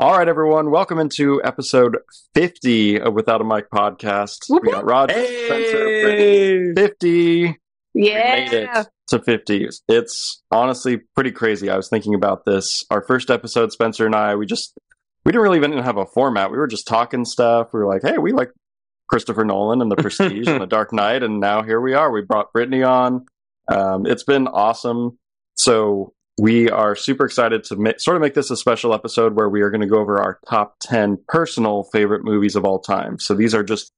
All right, everyone. Welcome into episode 50 of Without a Mic podcast. Woo-hoo! We got Rod, Spencer, 50. Yeah. We made it to 50. It's honestly pretty crazy. I was thinking about this. Our first episode, Spencer and I, we didn't really even have a format. We were just talking stuff. We were like, hey, we like Christopher Nolan and The Prestige and The Dark Knight. And now here we are. We brought Brittany on. It's been awesome. So we are super excited to sort of make this a special episode where we are going to go over our top 10 personal favorite movies of all time. So these are just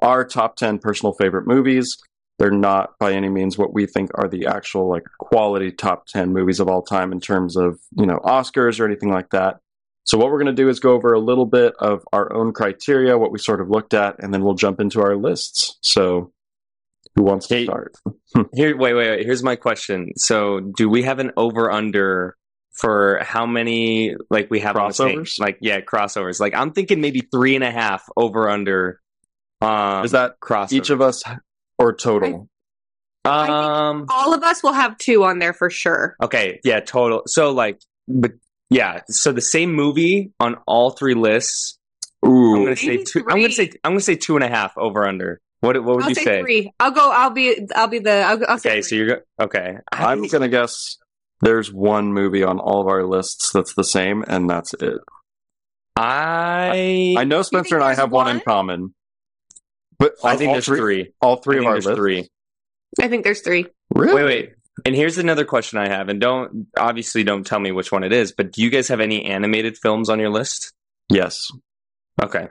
our top 10 personal favorite movies. They're not by any means what we think are the actual like quality top 10 movies of all time in terms of, you know, Oscars or anything like that. So what we're going to do is go over a little bit of our own criteria, what we sort of looked at, and then we'll jump into our lists. So who wants to start? Wait. Here's my question. So do we have an over-under for how many, like, we have crossovers? Crossovers. Like, I'm thinking maybe 3.5 over-under. Is that crossovers? Each of us or total? I think all of us will have 2 on there for sure. Okay, yeah, total. So, like, but yeah, so the same movie on all 3 lists. Ooh, I'm going to say 2. I'm going to say 2.5 over-under. What would you say? 3. I'll say 3. Okay. I'm going to guess there's one movie on all of our lists that's the same, and that's it. I know Spencer and I have one in common. But I think there's 3. All 3 of our lists. 3. I think there's 3. Really? Wait. And here's another question I have, and don't tell me which one it is, but do you guys have any animated films on your list? Yes. Okay.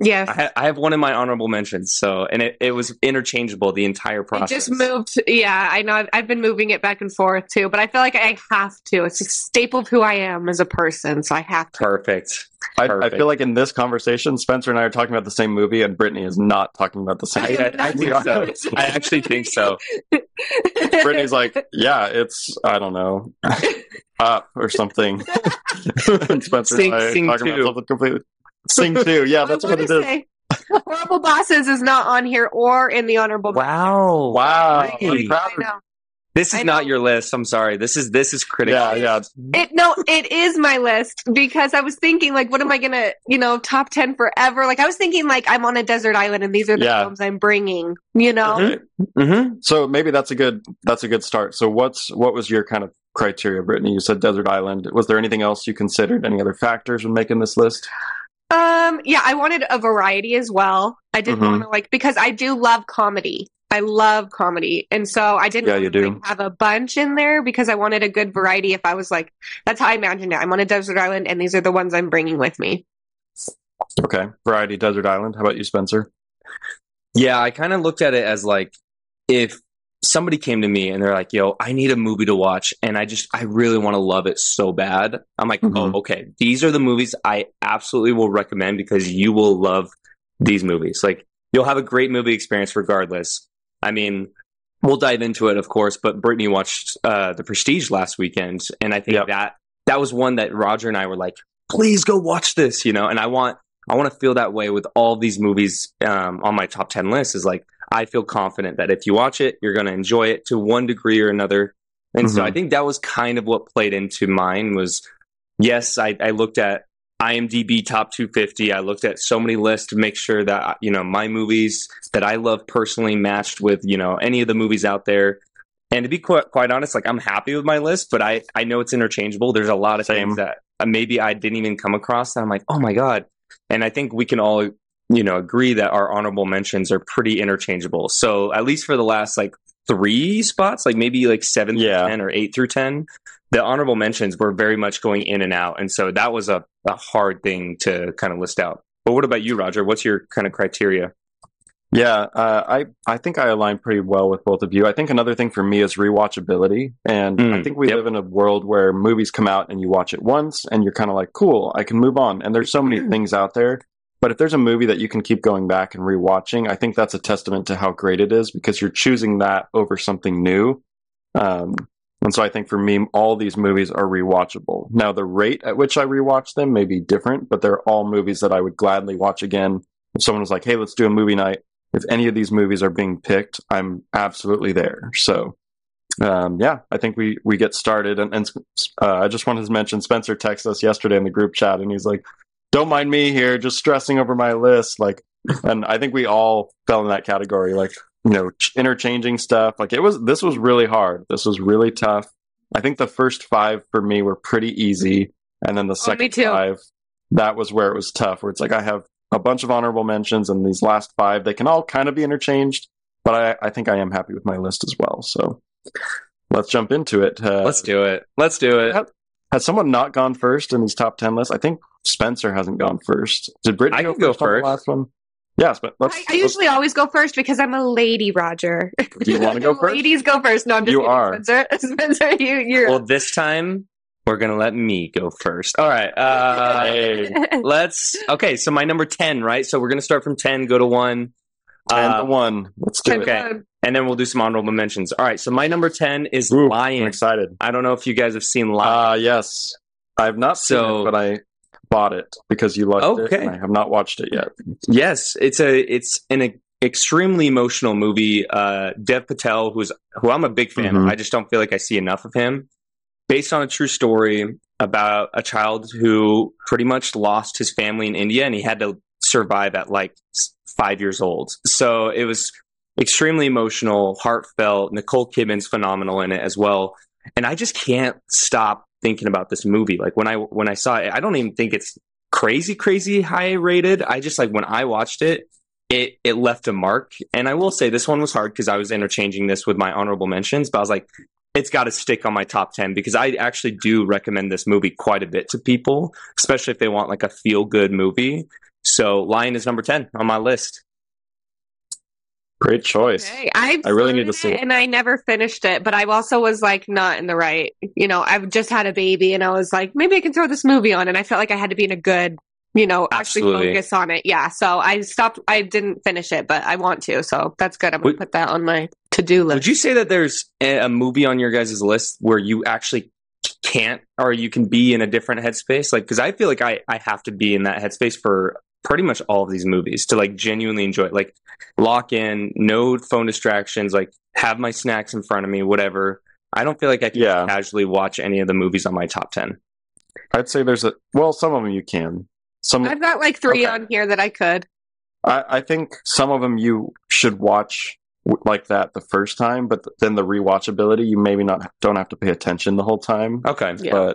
Yes. I have one in my honorable mentions. So, and it was interchangeable the entire process. I just moved. Yeah, I know. I've been moving it back and forth too, but I feel like I have to. It's a staple of who I am as a person, so I have to. Perfect. I feel like in this conversation, Spencer and I are talking about the same movie, and Brittany is not talking about the same movie. I think so. I actually think so. Brittany's like, yeah, it's, I don't know, Up or something. And Spencer and I are talking about something completely. Sing 2, yeah, that's what it is. Horrible Bosses is not on here or in the honorable. Wow. Really? I know. This is not your list. I'm sorry. This is critical. Yeah. It is my list because I was thinking, like, what am I gonna, top 10 forever? Like, I was thinking, like, I'm on a desert island and these are the films I'm bringing. Mm-hmm. Mm-hmm. So maybe that's a good start. So what was your kind of criteria, Brittany? You said desert island. Was there anything else you considered? Any other factors when making this list? Yeah, I wanted a variety as well. I didn't want to, because I do love comedy. I love comedy. And so I didn't have a bunch in there because I wanted a good variety. If I was like, that's how I imagined it. I'm on a desert island and these are the ones I'm bringing with me. Okay. Variety, desert island. How about you, Spencer? Yeah, I kind of looked at it as like, if somebody came to me and they're like, yo, I need a movie to watch. And I really want to love it so bad. I'm like, oh, okay. These are the movies I absolutely will recommend because you will love these movies. Like, you'll have a great movie experience regardless. I mean, we'll dive into it, of course, but Brittany watched The Prestige last weekend. And I think that was one that Roger and I were like, please go watch this, and I want to feel that way with all these movies on my top 10 list is like, I feel confident that if you watch it, you're going to enjoy it to one degree or another. And so I think that was kind of what played into mine was, yes, I looked at IMDb top 250. I looked at so many lists to make sure that, my movies that I love personally matched with, any of the movies out there. And to be quite honest, like, I'm happy with my list, but I know it's interchangeable. There's a lot of things that maybe I didn't even come across that I'm like, oh my God. And I think we can all agree that our honorable mentions are pretty interchangeable. So at least for the last 3 spots, like maybe 7 through 10 or 8 through 10, the honorable mentions were very much going in and out. And so that was a hard thing to kind of list out. But what about you, Roger? What's your kind of criteria? Yeah, I think I align pretty well with both of you. I think another thing for me is rewatchability. And I think we live in a world where movies come out and you watch it once and you're kind of like, cool, I can move on. And there's so many things out there. But if there's a movie that you can keep going back and rewatching, I think that's a testament to how great it is because you're choosing that over something new. And so I think for me, all these movies are rewatchable. Now, the rate at which I rewatch them may be different, but they're all movies that I would gladly watch again. If someone was like, hey, let's do a movie night. If any of these movies are being picked, I'm absolutely there. So I think we get started. And I just wanted to mention, Spencer texted us yesterday in the group chat, and he's like, "Don't mind me here, just stressing over my list." Like, and I think we all fell in that category, like, you know, interchanging stuff. Like, this was really hard. This was really tough. I think the first five for me were pretty easy, and then the second five, that was where it was tough. Where it's like I have a bunch of honorable mentions, and these last five, they can all kind of be interchanged. But I think I am happy with my list as well. So let's jump into it. Let's do it. Has someone not gone first in these top 10 lists? I think Spencer hasn't gone first. Did Brittany go first? On the last one? Yes, but I usually always go first because I'm a lady, Roger. Do you want to go first? Ladies go first. No, I'm just kidding, Spencer. Spencer, you're. Well, this time we're gonna let me go first. All right. Okay, so my number 10, right? So we're gonna start from 10, go to 1. Let's do it. Okay. And then we'll do some honorable mentions. All right, so my number 10 is Lion. I'm excited. I don't know if you guys have seen Lion. Yes. I have not seen it, but I bought it because you liked it, and I have not watched it yet. Yes, it's an extremely emotional movie. Dev Patel, who I'm a big fan of, I just don't feel like I see enough of him. Based on a true story about a child who pretty much lost his family in India, and he had to survive at 5 years old. So it was extremely emotional, heartfelt. Nicole Kidman's phenomenal in it as well. And I just can't stop thinking about this movie. Like when I saw it, I don't even think it's crazy high rated. I just when I watched it, it left a mark. And I will say this one was hard because I was interchanging this with my honorable mentions, but I was like, it's got to stick on my top 10 because I actually do recommend this movie quite a bit to people, especially if they want a feel good movie. So Lion is number 10 on my list. Great choice. Okay. I really need to see it. And I never finished it, but I also was not in the right. You know, I've just had a baby and I was like, maybe I can throw this movie on. And I felt like I had to be in a good, actually focus on it. Yeah. So I stopped. I didn't finish it, but I want to. So that's good. I'm going to put that on my to-do list. Would you say that there's a movie on your guys' list where you actually can't, or you can be in a different headspace? Because I feel like I have to be in that headspace for pretty much all of these movies to genuinely enjoy it. Lock in, no phone distractions, have my snacks in front of me, whatever. I don't feel like I can casually watch any of the movies on my top 10. I'd say there's some of them you can. I've got 3 on here that I could. I think some of them you should watch that the first time, but then the rewatchability, you maybe don't have to pay attention the whole time. Okay. Yeah.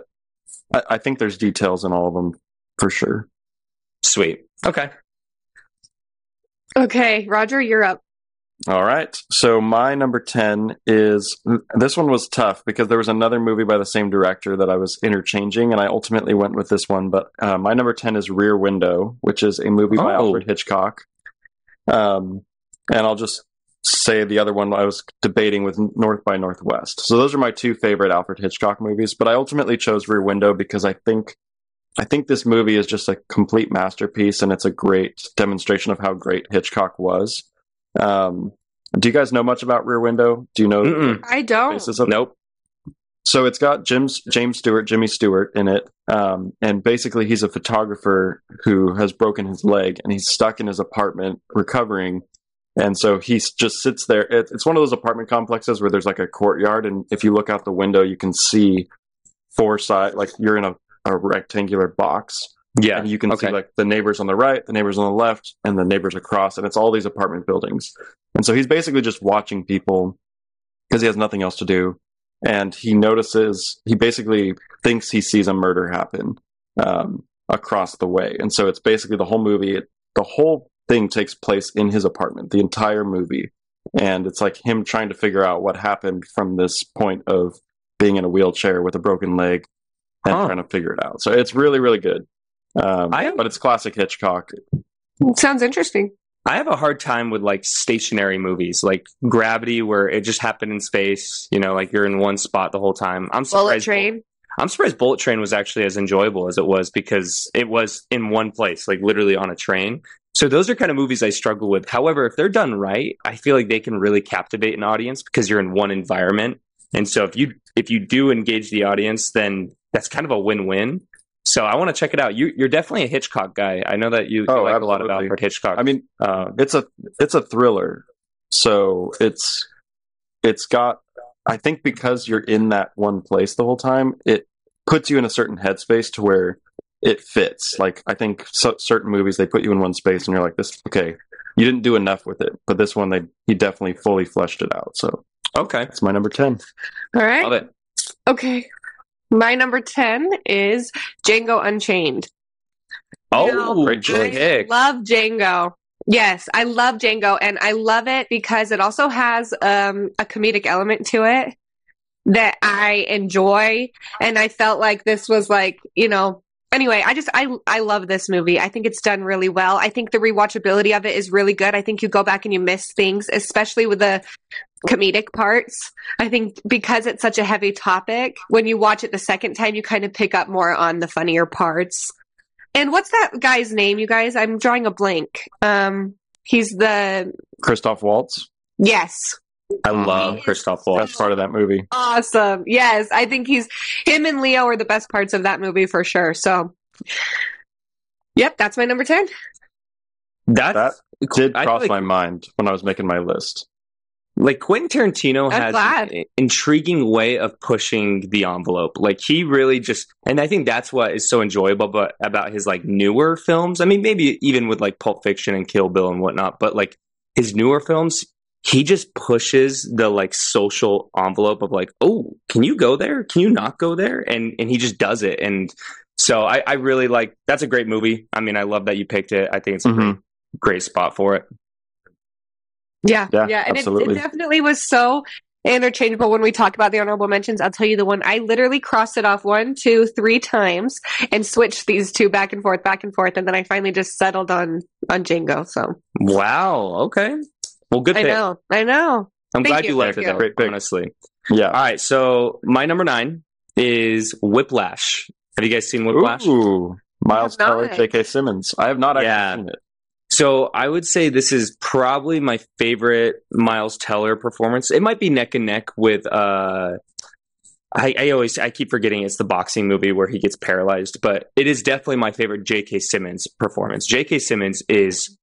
But I think there's details in all of them for sure. Sweet. Okay, Roger, you're up. All right. So my number 10 is... This one was tough because there was another movie by the same director that I was interchanging, and I ultimately went with this one. But my number 10 is Rear Window, which is a movie by Alfred Hitchcock. And I'll just say the other one I was debating with North by Northwest. So those are my two favorite Alfred Hitchcock movies. But I ultimately chose Rear Window because I think this movie is just a complete masterpiece, and it's a great demonstration of how great Hitchcock was. Do you guys know much about Rear Window? Do you know? I don't. Nope. So it's got Jimmy Stewart in it. And basically he's a photographer who has broken his leg and he's stuck in his apartment recovering. And so he just sits there. It's one of those apartment complexes where there's a courtyard. And if you look out the window, you can see four sides, you're in a rectangular box. Yeah. And you can see the neighbors on the right, the neighbors on the left, and the neighbors across. And it's all these apartment buildings. And so he's basically just watching people because he has nothing else to do. And he basically thinks he sees a murder happen across the way. And so it's basically the whole movie. The whole thing takes place in his apartment, the entire movie. And it's him trying to figure out what happened from this point of being in a wheelchair with a broken leg and trying to figure it out. So it's really, really good. But it's classic Hitchcock. It sounds interesting. I have a hard time with stationary movies, like Gravity, where it just happened in space. You're in one spot the whole time. I'm surprised. Bullet Train. I'm surprised Bullet Train was actually as enjoyable as it was because it was in one place, literally on a train. So those are kind of movies I struggle with. However, if they're done right, I feel like they can really captivate an audience because you're in one environment. And so if you do engage the audience, then that's kind of a win-win. So I want to check it out. You're definitely a Hitchcock guy. I know that you like a lot about Alfred Hitchcock. I mean, it's a thriller, so it's got I think because you're in that one place the whole time, it puts you in a certain headspace to where it fits. Like, I think certain movies, they put you in one space and you're like, this, okay, you didn't do enough with it. But this one, he definitely fully fleshed it out. So, okay. That's my number 10. All right. Love it. Okay. My number 10 is Django Unchained. Oh, great choice. Love Django. Yes, I love Django, and I love it because it also has a comedic element to it that I enjoy, and I felt like this was like, you know, anyway, I love this movie. I think it's done really well. I think the rewatchability of it is really good. I think you go back and you miss things, especially with the comedic parts. I think because it's such a heavy topic, when you watch it the second time, you kind of pick up more on the funnier parts. And what's that guy's name, you guys? I'm drawing a blank. He's the... Christoph Waltz? Yes. I love Christoph Waltz. Best part of that movie. Awesome. Yes, I think him and Leo are the best parts of that movie for sure. So, yep, that's my number 10. That did cross my mind when I was making my list. Like, Quentin Tarantino has an intriguing way of pushing the envelope. Like, he really just... And I think that's what is so enjoyable about his, like, newer films. I mean, maybe even with, like, Pulp Fiction and Kill Bill and whatnot. But, like, his newer films, he just pushes the, like, social envelope of, like, oh, can you go there? Can you not go there? And he just does it. And so I really like... That's a great movie. I mean, I love that you picked it. I think it's a great spot for it. Yeah. And it definitely was so interchangeable when we talk about the honorable mentions. I'll tell you the one. I literally crossed it off 1, 2, 3 times and switched these two back and forth. And then I finally just settled on Django. So. Wow. Okay. Well, good pick. I know. I'm glad you liked it, though, honestly. Yeah. All right. So my number 9 is Whiplash. Have you guys seen Whiplash? Ooh. Miles Teller, J.K. Simmons. I have not actually seen it. So I would say this is probably my favorite Miles Teller performance. It might be neck and neck with I keep forgetting it's the boxing movie where he gets paralyzed, but it is definitely my favorite J.K. Simmons performance. J.K. Simmons is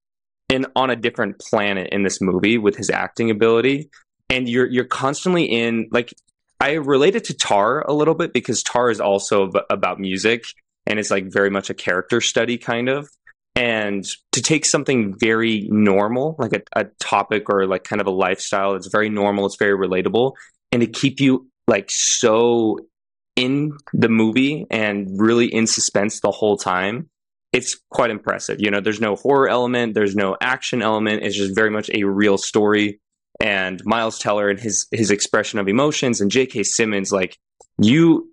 on a different planet in this movie with his acting ability, and you're constantly in, like, I relate it to Tar a little bit because Tar is also about music, and it's like very much a character study kind of. And to take something very normal, like a topic or like kind of a lifestyle, it's very normal, it's very relatable, and to keep you like so in the movie and really in suspense the whole time, it's quite impressive. You know, there's no horror element, there's no action element, it's just very much a real story. And Miles Teller and his expression of emotions, and J.K. Simmons, like you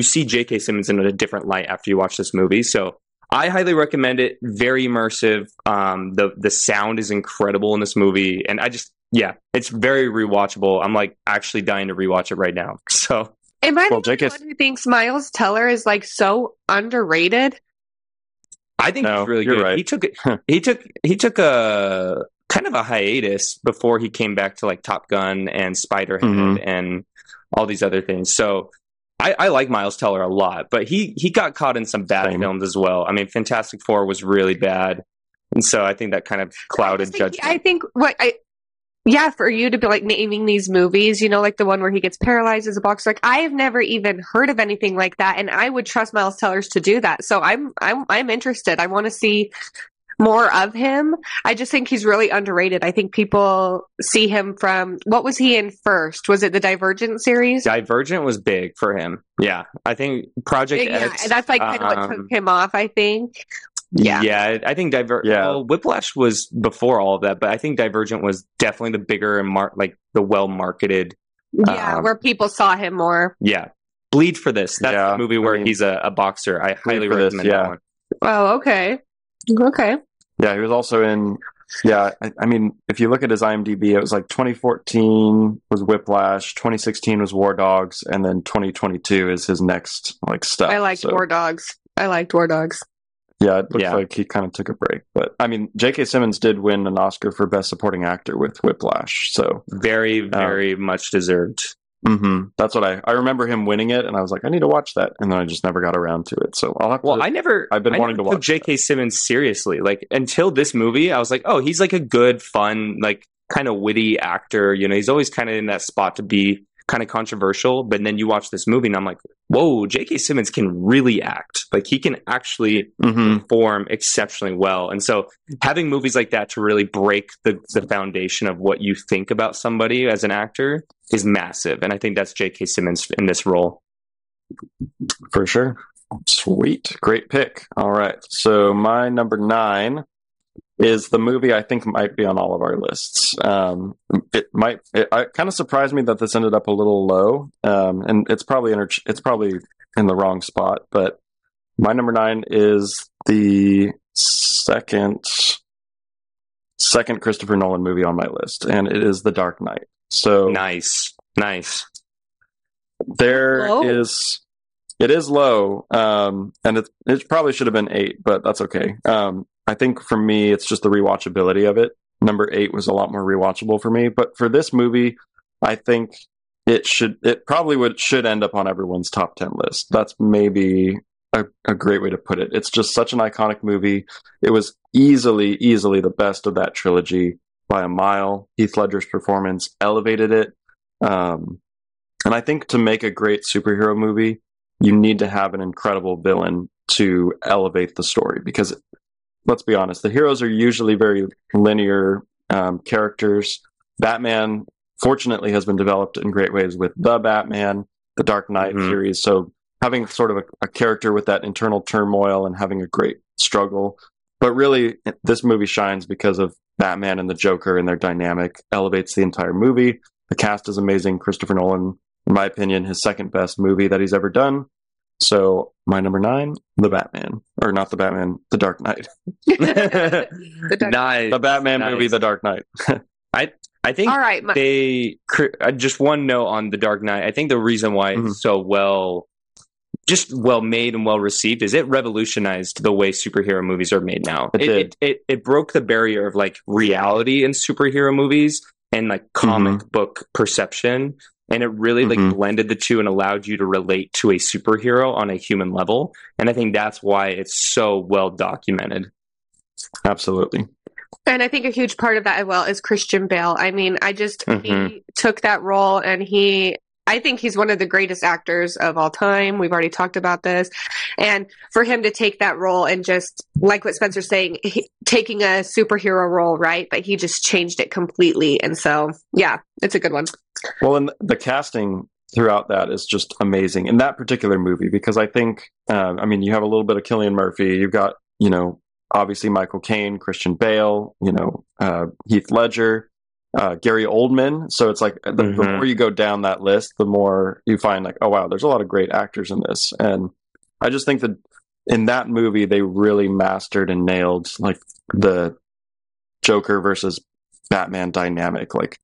see J.K. Simmons in a different light after you watch this movie. So I highly recommend it. Very immersive. The sound is incredible in this movie. And it's very rewatchable. I'm like actually dying to rewatch it right now. So, am I the one who thinks Miles Teller is like so underrated? I think he's really good. Right. He took a kind of a hiatus before he came back to like Top Gun and Spiderhead and all these other things. So I like Miles Teller a lot, but he got caught in some bad films as well. I mean, Fantastic Four was really bad, and so I think that kind of clouded judgment. I think for you to be like naming these movies, you know, like the one where he gets paralyzed as a boxer, like I have never even heard of anything like that, and I would trust Miles Teller's to do that. So I'm interested. I want to see more of him. I just think he's really underrated. I think people see him from, what was he in first? Was it the Divergent series? Divergent was big for him. Yeah. I think Project X. Yeah, that's like kind of what took him off, I think. Yeah. Yeah, I think Whiplash was before all of that, but I think Divergent was definitely the bigger and the well-marketed. Yeah, where people saw him more. Yeah. Bleed for This. That's the movie where he's a boxer. I highly recommend that one. Oh, okay. Okay. Yeah, he was also in... Yeah, I mean, if you look at his IMDb, it was like 2014 was Whiplash, 2016 was War Dogs, and then 2022 is his next like stuff. I liked War Dogs. Yeah, it looks like he kind of took a break. But, I mean, J.K. Simmons did win an Oscar for Best Supporting Actor with Whiplash, so... Very, very much deserved. Mm-hmm. That's what I remember him winning it, and I was like, I need to watch that, and then I just never got around to it. So I'll have to. Well, I've been wanting to watch. J.K. Simmons seriously, like until this movie, I was like, oh, he's like a good, fun, like kind of witty actor. You know, he's always kind of in that spot to be kind of controversial, but then you watch this movie and I'm like, whoa, J.K. Simmons can really act. Like, he can actually perform exceptionally well. And so having movies like that to really break the foundation of what you think about somebody as an actor is massive. And I think that's J.K. Simmons in this role. For sure. Sweet. Great pick. All right. So my number 9 is the movie I think might be on all of our lists. It kind of surprised me that this ended up a little low, and it's probably in the wrong spot, but my number 9 is the second Christopher Nolan movie on my list, and it is The Dark Knight. So nice. It is low, and it probably should have been 8, but that's okay. I think for me, it's just the rewatchability of it. Number 8 was a lot more rewatchable for me, but for this movie, I think it probably should end up on everyone's top 10 list. That's maybe a great way to put it. It's just such an iconic movie. It was easily the best of that trilogy by a mile. Heath Ledger's performance elevated it, and I think to make a great superhero movie, you need to have an incredible villain to elevate the story, because let's be honest, the heroes are usually very linear characters. Batman, fortunately, has been developed in great ways with The Batman, the Dark Knight series. So having sort of a character with that internal turmoil and having a great struggle. But really, this movie shines because of Batman and the Joker, and their dynamic elevates the entire movie. The cast is amazing. Christopher Nolan, in my opinion, his second best movie that he's ever done. So my number 9, The Batman. Or not The Batman, The Dark Knight. The Batman movie, The Dark Knight. I think all right, just one note on The Dark Knight. I think the reason why it's so well made and well received is it revolutionized the way superhero movies are made now. It broke the barrier of like reality in superhero movies and like comic book perception. And it really like blended the two and allowed you to relate to a superhero on a human level. And I think that's why it's so well documented. Absolutely. And I think a huge part of that as well is Christian Bale. I mean, he took that role, and I think he's one of the greatest actors of all time. We've already talked about this. And for him to take that role and just, like what Spencer's saying, taking a superhero role, right? But he just changed it completely. And so, yeah, it's a good one. Well, and the casting throughout that is just amazing in that particular movie, because I think, you have a little bit of Cillian Murphy. You've got, obviously Michael Caine, Christian Bale, Heath Ledger, Gary Oldman. So it's like the more you go down that list, the more you find like, oh, wow, there's a lot of great actors in this. And I just think that in that movie, they really mastered and nailed like the Joker versus Batman dynamic. Like,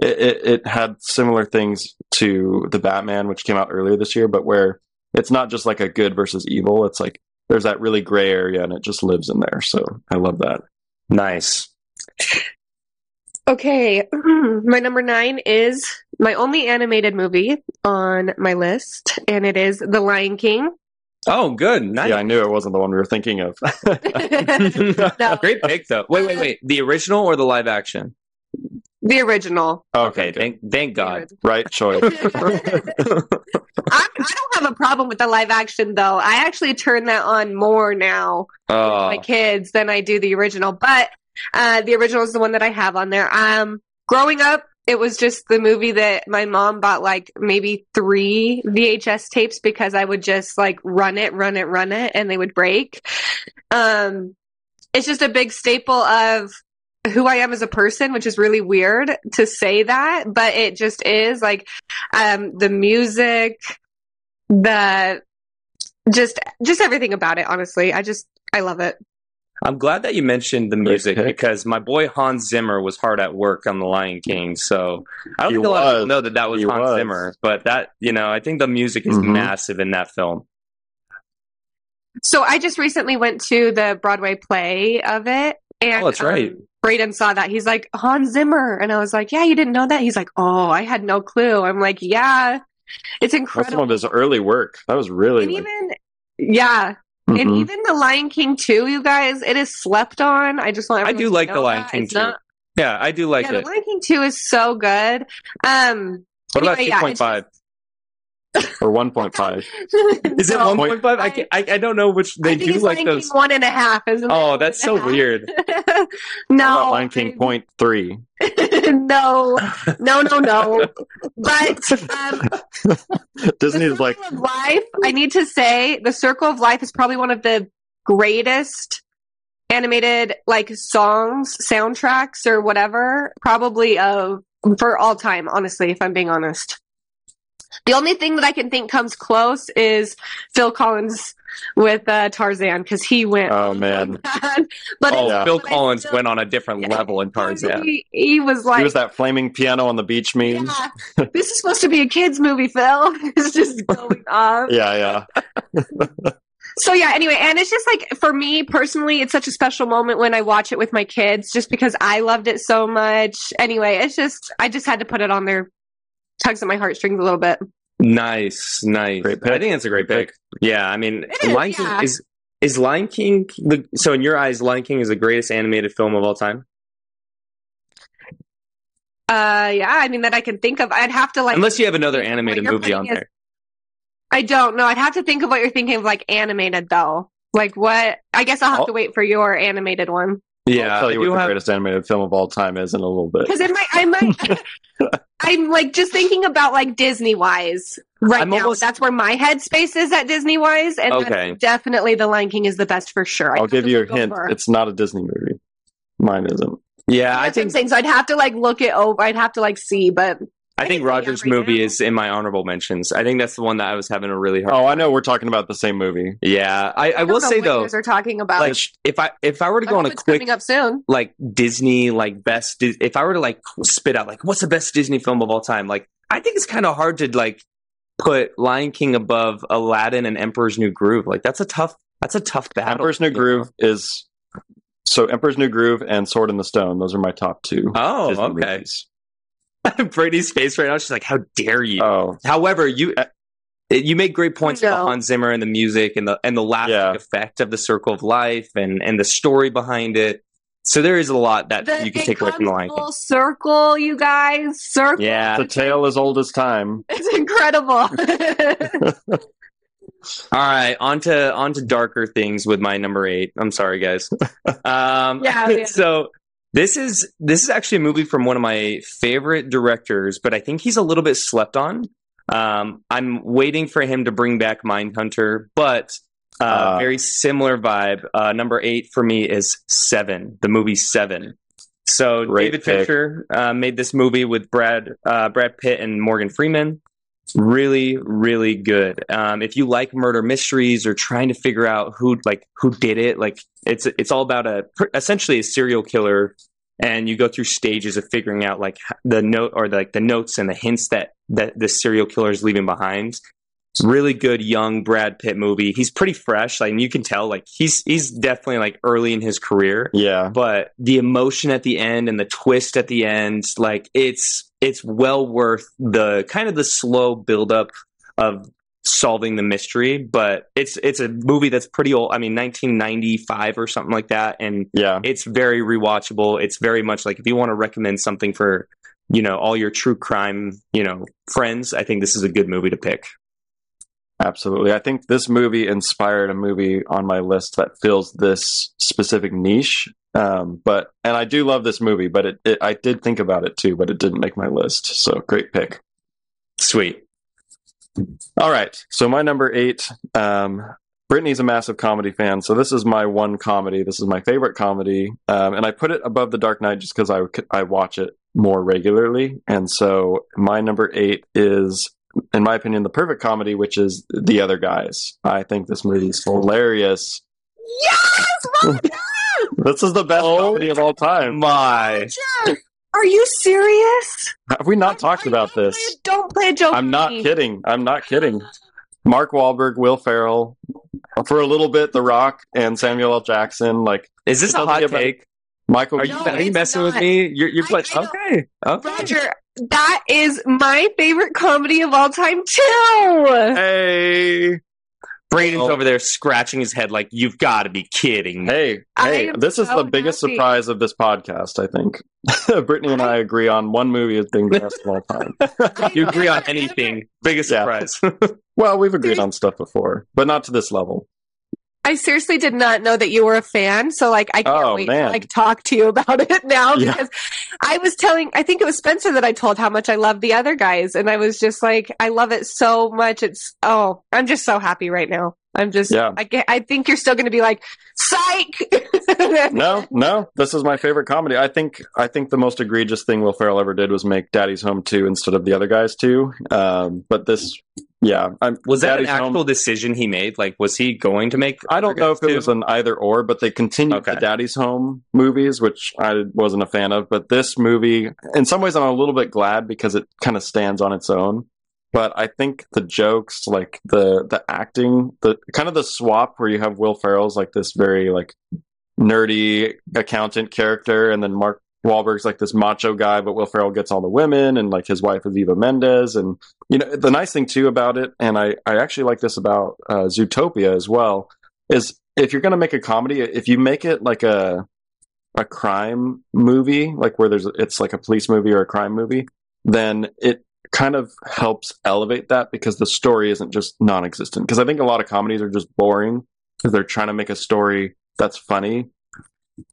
It had similar things to The Batman, which came out earlier this year, but where it's not just like a good versus evil. It's like there's that really gray area, and it just lives in there. So I love that. Nice. Okay. My number 9 is my only animated movie on my list, and it is The Lion King. Oh, good. Nice. Yeah, I knew it wasn't the one we were thinking of. No. Great pick, though. Wait. The original or the live action? The original. Okay, thank God. Right choice. I don't have a problem with the live action, though. I actually turn that on more now with my kids than I do the original. But the original is the one that I have on there. Growing up, it was just the movie that my mom bought like maybe 3 VHS tapes, because I would just like run it, and they would break. It's just a big staple of who I am as a person, which is really weird to say that, but it just is like, the music, just everything about it. Honestly, I love it. I'm glad that you mentioned the music, because my boy Hans Zimmer was hard at work on The Lion King. So I don't think a lot of people know that was Hans Zimmer, but that, I think the music is massive in that film. So I just recently went to the Broadway play of it. And, that's right. Braden saw that. He's like, Hans Zimmer. And I was like, yeah, you didn't know that? He's like, oh, I had no clue. I'm like, yeah, it's incredible. That's one of his early work. That was really... And and even The Lion King 2, you guys, it is slept on. I just want everyone to know that. I do like The Lion King 2. Yeah, I do like it. The Lion King 2 is so good. What anyway, about 2.5? Yeah, or 1.5? Is it 1.5? I don't know which they do like those. 1.5. Oh, that's so weird. No, Lion King 0.3. No. But doesn't he like life? I need to say The Circle of Life is probably one of the greatest animated like songs, soundtracks, or whatever, probably of for all time. Honestly, if I'm being honest, the only thing that I can think comes close is Phil Collins with Tarzan, because he went. Oh man! But Phil Collins went on a different level in Tarzan. He was like, he was that flaming piano on the beach meme. Yeah, this is supposed to be a kids movie, Phil. It's just going off. Yeah. So yeah, anyway, and it's just like, for me personally, it's such a special moment when I watch it with my kids, just because I loved it so much. Anyway, it's just, I just had to put it on there. Tugs at my heartstrings a little bit. Nice. Great pick. I think that's a great pick. Yeah, I mean, Lion King, so in your eyes, Lion King is the greatest animated film of all time? Yeah, I mean, that I can think of. I'd have to like... Unless you have another animated movie on there. I don't know. I'd have to think of what you're thinking of, like animated, though. Like what? I guess I'll have to wait for your animated one. Yeah, I'll tell you what the greatest animated film of all time is in a little bit. Because I'm like just thinking about like Disney-wise right now. That's where my headspace is at Disney-wise, and that's definitely The Lion King is the best for sure. I'll give you a hint. It's not a Disney movie. Mine isn't. Yeah, I think so. I'd have to like look it over. I'd have to like see, but. I think Roger's movie is in my honorable mentions. I think that's the one that I was having a really hard time. Oh, I know we're talking about the same movie. Yeah. I will say though, are talking about like, if I were to go on a quick up soon. Like Disney, like best, if I were to like spit out like what's the best Disney film of all time? Like, I think it's kind of hard to like put Lion King above Aladdin and Emperor's New Groove. Like that's a tough battle. Emperor's New Groove and Sword in the Stone. Those are my top two. Oh, Disney movies. Brady's face right now. She's like, "How dare you?" Oh. However, you make great points about Hans Zimmer and the music and the lasting effect of The Circle of Life and the story behind it. So there is a lot that you can take away from the Lion King. Circle, you guys, circle. Yeah, the tale as old as time. It's incredible. All right, on to darker things with my number 8. I'm sorry, guys. So. This is actually a movie from one of my favorite directors, but I think he's a little bit slept on. I'm waiting for him to bring back Mindhunter, but very similar vibe. Number 8 for me is Seven, the movie Seven. So David Fincher made this movie with Brad Pitt and Morgan Freeman. Really, really good. If you like murder mysteries or trying to figure out who did it, like it's all about essentially a serial killer, and you go through stages of figuring out like the note or like the notes and the hints that the serial killer is leaving behind. Really good young Brad Pitt movie. He's pretty fresh, like, and you can tell like he's definitely like early in his career. Yeah, but the emotion at the end and the twist at the end, like it's well worth the kind of the slow buildup of solving the mystery, but it's a movie that's pretty old. I mean, 1995 or something like that. And yeah, it's very rewatchable. It's very much like if you want to recommend something for, you know, all your true crime, you know, friends, I think this is a good movie to pick. Absolutely. I think this movie inspired a movie on my list that fills this specific niche. But I do love this movie, but I did think about it too, but it didn't make my list. So great pick. Sweet. All right. So my number 8, Brittany's a massive comedy fan. So this is my one comedy. This is my favorite comedy. And I put it above The Dark Knight just because I watch it more regularly. And so my number 8 is, in my opinion, the perfect comedy, which is The Other Guys. I think this movie is hilarious. Yes! Well done! This is the best comedy of all time. My. Are you serious? Have we not talked about this? Don't play a joke. I'm not kidding. Mark Wahlberg, Will Ferrell, for a little bit, The Rock, and Samuel L. Jackson. Like, is this a hot take? Michael, are you messing with me? You're like, okay. Roger, that is my favorite comedy of all time too. Hey. Braden's over there scratching his head like, you've got to be kidding me. Hey, this is so the biggest surprise of this podcast, I think. Brittany and I agree on one movie that's been guessed all the time. You agree on anything. Biggest surprise. Well, we've agreed on stuff before, but not to this level. I seriously did not know that you were a fan, so like I can't wait to like talk to you about it now because I was telling, I think it was Spencer that I told how much I love The Other Guys, and I was just like, I love it so much. It's I'm just so happy right now. I'm just I think you're still going to be like psych. No, this is my favorite comedy. I think the most egregious thing Will Ferrell ever did was make Daddy's Home 2 instead of The Other Guys 2. But this. Yeah. Was that Daddy's an actual decision he made? Like, was he going to make... I don't know if it was an either or, but they continued the Daddy's Home movies, which I wasn't a fan of. But this movie, in some ways, I'm a little bit glad because it kind of stands on its own. But I think the jokes, like the acting, the kind of the swap where you have Will Ferrell's like this very like nerdy accountant character, and then Mark Wahlberg's like this macho guy, but Will Ferrell gets all the women, and like his wife is Eva Mendes. And you know, the nice thing too about it, and I actually like this about Zootopia as well, is if you're going to make a comedy, if you make it like a crime movie, like where it's like a police movie or a crime movie, then it kind of helps elevate that because the story isn't just non-existent. Because I think a lot of comedies are just boring because they're trying to make a story that's funny.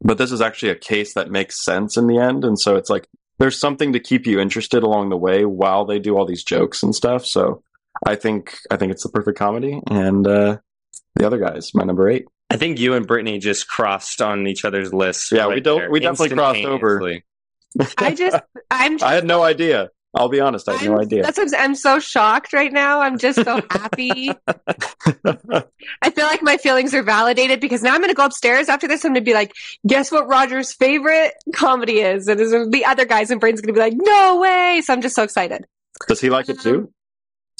But this is actually a case that makes sense in the end. And so it's like, there's something to keep you interested along the way while they do all these jokes and stuff. So I think it's the perfect comedy. And The Other Guys, my number 8. I think you and Brittany just crossed on each other's lists. Yeah, right, we definitely crossed over. I had no idea. I'll be honest, I had no idea. That's I'm so shocked right now. I'm just so happy. I feel like my feelings are validated because now I'm going to go upstairs after this. I'm going to be like, guess what Roger's favorite comedy is? And there's going to be Other Guys, and Brain's going to be like, no way. So I'm just so excited. Does he like it too?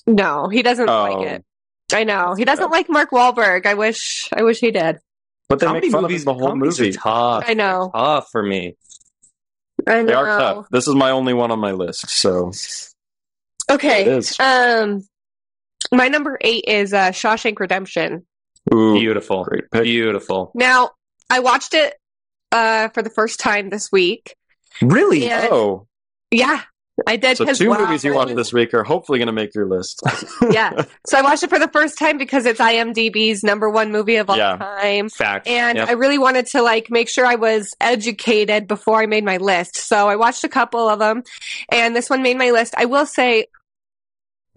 No, he doesn't like it. I know. He doesn't like Mark Wahlberg. I wish he did. But they make fun of the whole movie. Tough. I know. Tough for me. They are tough. This is my only one on my list, so. Okay. My number 8 is Shawshank Redemption. Ooh, beautiful. Great pick. Beautiful. Now, I watched it for the first time this week. Really? Oh. Yeah, I did. So two movies you watched this week are hopefully going to make your list. Yeah. So I watched it for the first time because it's IMDb's number 1 movie of all time. Fact. And I really wanted to like make sure I was educated before I made my list. So I watched a couple of them, and this one made my list. I will say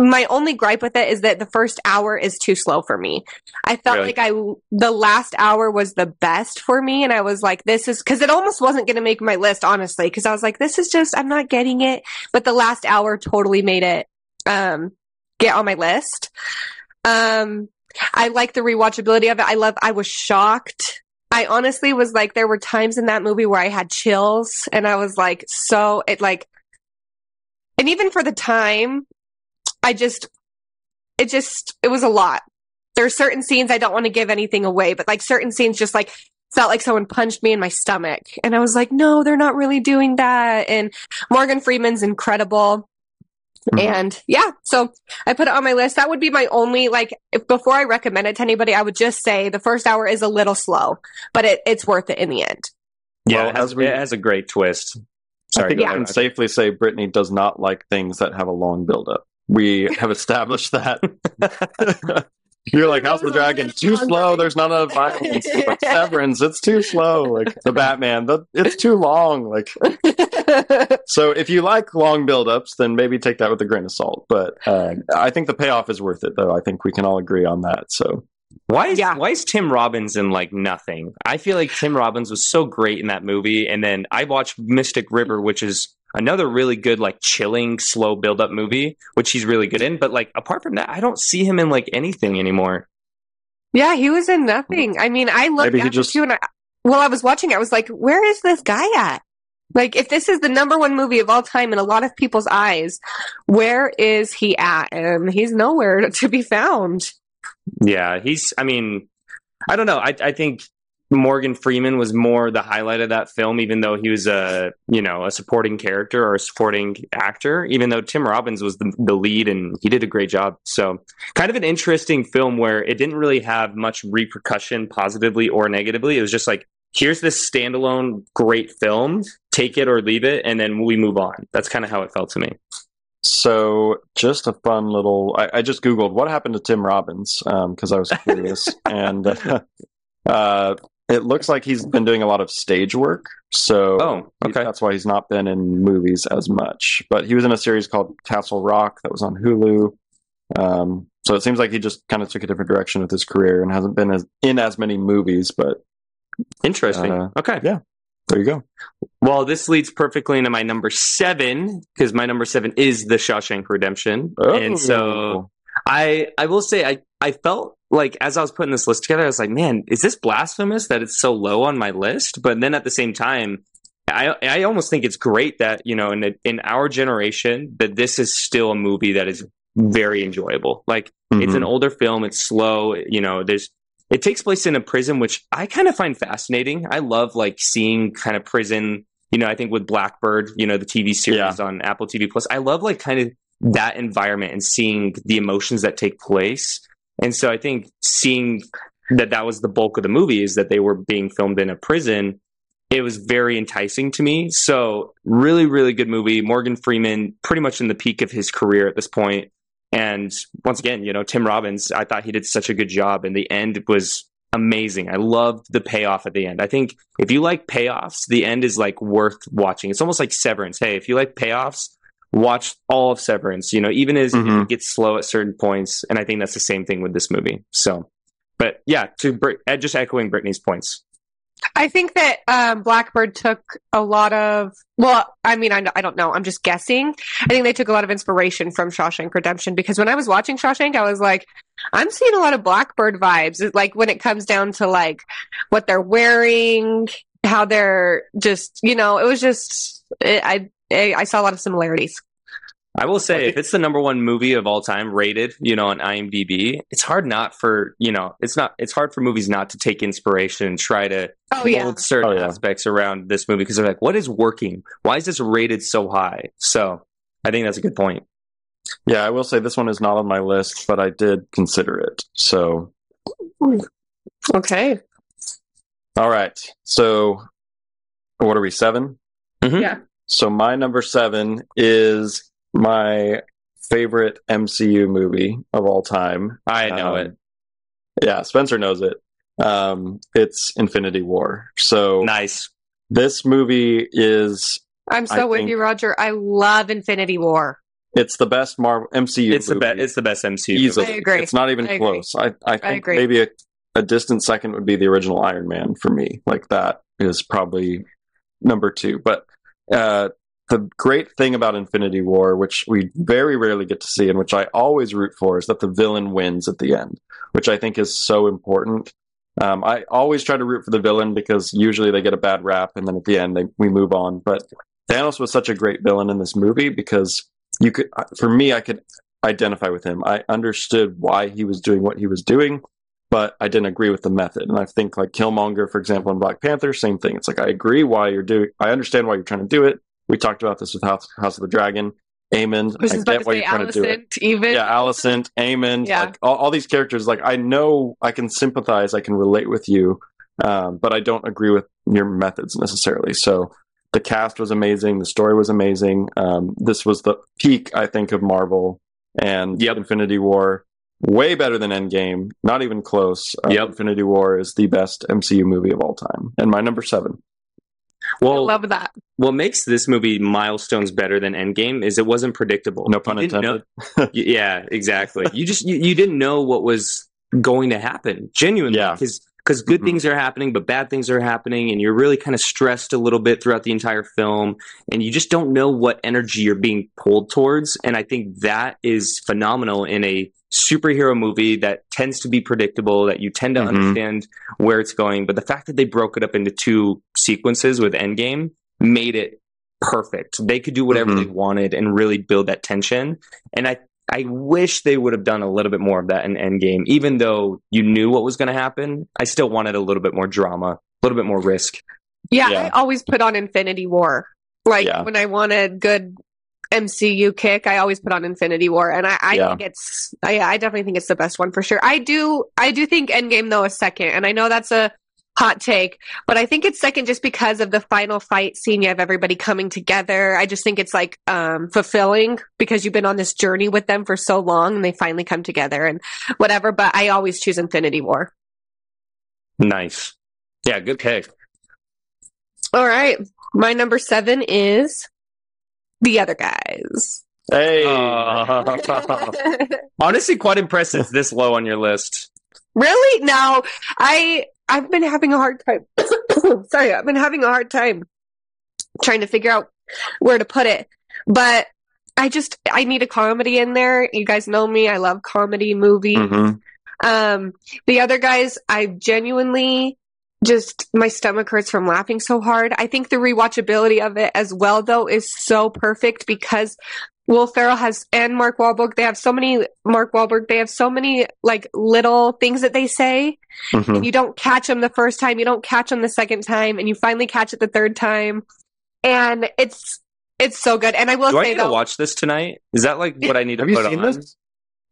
my only gripe with it is that the first hour is too slow for me. I felt like the last hour was the best for me. And I was like, this is, cause it almost wasn't going to make my list, honestly. Cause I was like, this is just, I'm not getting it. But the last hour totally made it, get on my list. I like the rewatchability of it. I was shocked. I honestly was like, there were times in that movie where I had chills, and I was like, and even for the time, it was a lot. There are certain scenes, I don't want to give anything away, but like certain scenes just like felt like someone punched me in my stomach. And I was like, no, they're not really doing that. And Morgan Freeman's incredible. Mm-hmm. And so I put it on my list. That would be my only, like, before I recommend it to anybody, I would just say the first hour is a little slow, but it's worth it in the end. Yeah, well, it has a great twist. Sorry, I think I can safely say Brittany does not like things that have a long buildup. We have established that. You're like, House of the Dragon, too slow. There's not enough violence. Like, Severance, it's too slow. Like, The Batman, it's too long. Like, so if you like long buildups, then maybe take that with a grain of salt. But I think the payoff is worth it, though. I think we can all agree on that. So why is Tim Robbins in like nothing? I feel like Tim Robbins was so great in that movie. And then I watched Mystic River, which is another really good, like, chilling, slow build-up movie, which he's really good in. But, like, apart from that, I don't see him in, like, anything anymore. Yeah, he was in nothing. I mean, I looked at it, too, and while I was watching, I was like, where is this guy at? Like, if this is the number 1 movie of all time in a lot of people's eyes, where is he at? And he's nowhere to be found. Yeah, I mean, I don't know. I think Morgan Freeman was more the highlight of that film, even though he was a supporting character or a supporting actor, even though Tim Robbins was the lead and he did a great job. So kind of an interesting film where it didn't really have much repercussion positively or negatively. It was just like, here's this standalone great film, take it or leave it, and then we move on. That's kind of how it felt to me. So just a fun little, I just Googled what happened to Tim Robbins, because I was curious. And it looks like he's been doing a lot of stage work. So that's why he's not been in movies as much. But he was in a series called Castle Rock that was on Hulu. So it seems like he just kind of took a different direction with his career and hasn't been in as many movies. But interesting. Okay. Yeah. There you go. Well, this leads perfectly into my number 7, because my number 7 is The Shawshank Redemption. Oh. And so I will say I felt like as I was putting this list together, I was like, man, is this blasphemous that it's so low on my list? But then at the same time, I almost think it's great that, you know, in our generation, that this is still a movie that is very enjoyable. Like, it's an older film. It's slow. You know, it takes place in a prison, which I kind of find fascinating. I love like seeing kind of prison, you know, I think with Blackbird, you know, the TV series on Apple TV Plus, I love like kind of that environment and seeing the emotions that take place. And so I think seeing that was the bulk of the movie, is that they were being filmed in a prison. It was very enticing to me. So really, really good movie. Morgan Freeman, pretty much in the peak of his career at this point. And once again, you know, Tim Robbins, I thought he did such a good job, and the end was amazing. I loved the payoff at the end. I think if you like payoffs, the end is like worth watching. It's almost like Severance. Hey, if you like payoffs, watch all of Severance, you know, even as it gets slow at certain points. And I think that's the same thing with this movie. So, but yeah, just echoing Brittany's points. I think that Blackbird took a lot of, well, I mean, I don't know. I'm just guessing. I think they took a lot of inspiration from Shawshank Redemption, because when I was watching Shawshank, I was like, I'm seeing a lot of Blackbird vibes. Like when it comes down to like what they're wearing, how they're just, you know, it was just, I saw a lot of similarities. I will say, if it's the number one movie of all time rated, you know, on IMDb, it's hard for movies not to take inspiration and try to hold certain aspects around this movie, because they're like, what is working? Why is this rated so high? So I think that's a good point. Yeah, I will say this one is not on my list, but I did consider it. So. Okay. All right. So what are we, 7? Mm-hmm. Yeah. So my number 7 is my favorite MCU movie of all time. I know it. Yeah, Spencer knows it. It's Infinity War. So nice. This movie is... I'm so with you, Roger. I love Infinity War. It's the best MCU movie. It's the best MCU easily. I agree. It's not even close. I think maybe a distant second would be the original Iron Man for me. Like, that is probably number 2. But... the great thing about Infinity War, which we very rarely get to see and which I always root for, is that the villain wins at the end, which I think is so important. I always try to root for the villain, because usually they get a bad rap and then at the end we move on. But Thanos was such a great villain in this movie, because I could identify with him. I understood why he was doing what he was doing, but I didn't agree with the method. And I think like Killmonger, for example, in Black Panther, same thing. It's like, I understand why you're trying to do it. We talked about this with House of the Dragon. Aemon, I get why you're trying to do it. Even. Yeah, Alicent, Aemon, like all these characters. Like, I know I can sympathize, I can relate with you, but I don't agree with your methods necessarily. So the cast was amazing, the story was amazing. This was the peak, I think, of Marvel, and Infinity War, way better than Endgame, not even close. Infinity War is the best MCU movie of all time, and my number 7. Well, I love that. What makes this movie milestones better than Endgame is it wasn't predictable. No pun intended. Yeah, exactly. You didn't know what was going to happen, genuinely. Because good things are happening, but bad things are happening, and you're really kind of stressed a little bit throughout the entire film, and you just don't know what energy you're being pulled towards. And I think that is phenomenal in a superhero movie that tends to be predictable, that you tend to understand where it's going. But the fact that they broke it up into 2 sequences with Endgame made it perfect. They could do whatever they wanted and really build that tension. And I I wish they would have done a little bit more of that in Endgame. Even though you knew what was going to happen, I still wanted a little bit more drama, a little bit more risk. Yeah. I always put on Infinity War. When I want a good MCU kick, I always put on Infinity War, and I think it's, I definitely think it's the best one for sure. I do think Endgame though is second, and I know that's a hot take, but I think it's second just because of the final fight scene. You have everybody coming together. I just think it's like fulfilling because you've been on this journey with them for so long, and they finally come together and whatever. But I always choose Infinity War. Nice, yeah, good pick. All right, my number 7 is The Other Guys. Hey, honestly, quite impressive. This low on your list? Really? No, I've been having a hard time. Sorry, I've been having a hard time trying to figure out where to put it. But I need a comedy in there. You guys know me; I love comedy movies. Mm-hmm. The Other Guys, I genuinely my stomach hurts from laughing so hard. I think the rewatchability of it as well, though, is so perfect because Will Ferrell and Mark Wahlberg, they have so many like little things that they say, mm-hmm. and you don't catch them the first time, you don't catch them the second time, and you finally catch it the third time, and it's so good. And I will say, to watch this tonight? Is that like what I need to put on? Have you seen this?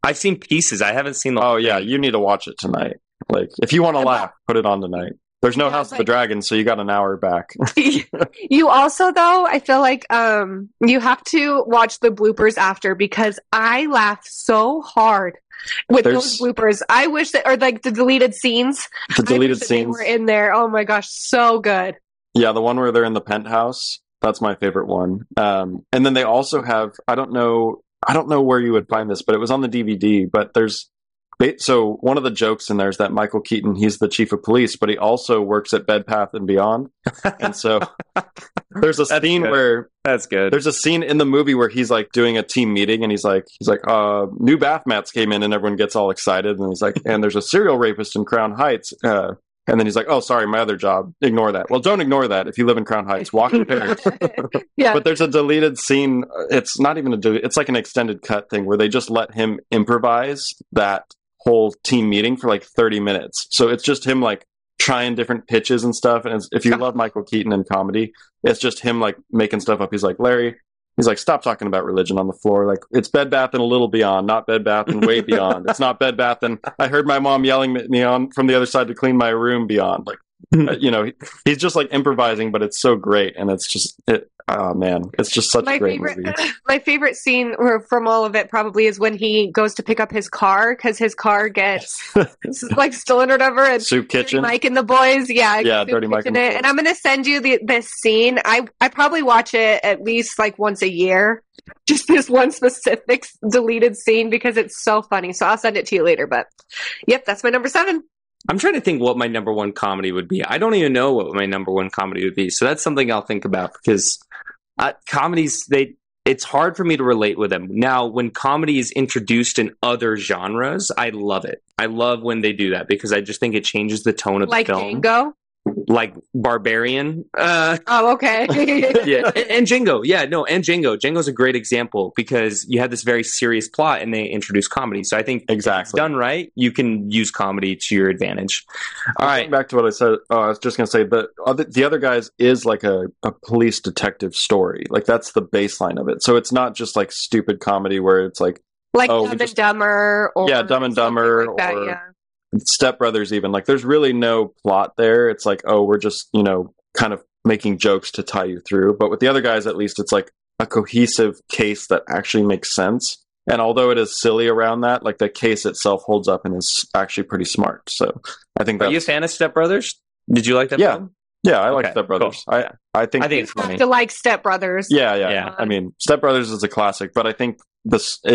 I've seen pieces. I haven't seen the whole thing. Yeah, you need to watch it tonight. Like if you want to laugh, put it on tonight. There's no House of the Dragon, so you got an hour back. You also, though, I feel like you have to watch the bloopers after because I laugh so hard with those bloopers. I wish that, or like the deleted scenes. The deleted scenes were in there. Oh my gosh, so good. Yeah, the one where they're in the penthouse. That's my favorite one. And then they also have, I don't know where you would find this, but it was on the DVD. But there's. So one of the jokes in there is that Michael Keaton, he's the chief of police, but he also works at Bed Bath & Beyond. And so there's a scene where... That's good. There's a scene in the movie where he's like doing a team meeting and he's like, new bath mats came in, and everyone gets all excited. And he's like, and there's a serial rapist in Crown Heights. And then he's like, oh, sorry, my other job. Ignore that. Well, don't ignore that. If you live in Crown Heights, walk your parents. Yeah. But there's a deleted scene. It's not even it's like an extended cut thing where they just let him improvise that whole team meeting for like 30 minutes. So it's just him like trying different pitches and stuff. And if you love Michael Keaton in comedy, it's just him like making stuff up. He's like, Larry, he's like, stop talking about religion on the floor. Like, it's Bed Bath and a little beyond, not Bed Bath and way beyond. It's not Bed Bath and I heard my mom yelling at me from the other side to clean my room beyond. Like, you know, he's just like improvising, but it's so great. And it's just, oh man, it's just such a great movie. My favorite scene from all of it probably is when he goes to pick up his car because his car gets like stolen or whatever. And Soup Kitchen. Mike and the boys. Yeah, Dirty Mike and the boys. And I'm going to send you this scene. I probably watch it at least like once a year. Just this one specific deleted scene because it's so funny. So I'll send it to you later. But yep, that's my number 7. I'm trying to think what my number 1 comedy would be. I don't even know what my number 1 comedy would be. So that's something I'll think about because comedies, it's hard for me to relate with them. Now, when comedy is introduced in other genres, I love it. I love when they do that because I just think it changes the tone of the film. Like Django? Like Barbarian. Oh, okay. Yeah, and Django. Yeah, no, and Django. Django's a great example because you have this very serious plot and they introduce comedy. So I think if it's done right, you can use comedy to your advantage. All right. Back to what I said. I was just going to say that The Other Guys is like a police detective story. Like that's the baseline of it. So it's not just like stupid comedy where it's like Dumb and Dumber. Or yeah, Dumb and Dumber. Like that, or... Yeah. Step Brothers, even like there's really no plot there. It's like, oh, we're just, you know, kind of making jokes to tie you through. But with The Other Guys, at least it's like a cohesive case that actually makes sense. And although it is silly around that, like the case itself holds up and is actually pretty smart. So I think that's... Are you a fan of Step Brothers? Did you like that film? Yeah, I like Step Brothers. Cool. I think it's funny. You have to like Step Brothers. Yeah. I mean, Step Brothers is a classic, but I think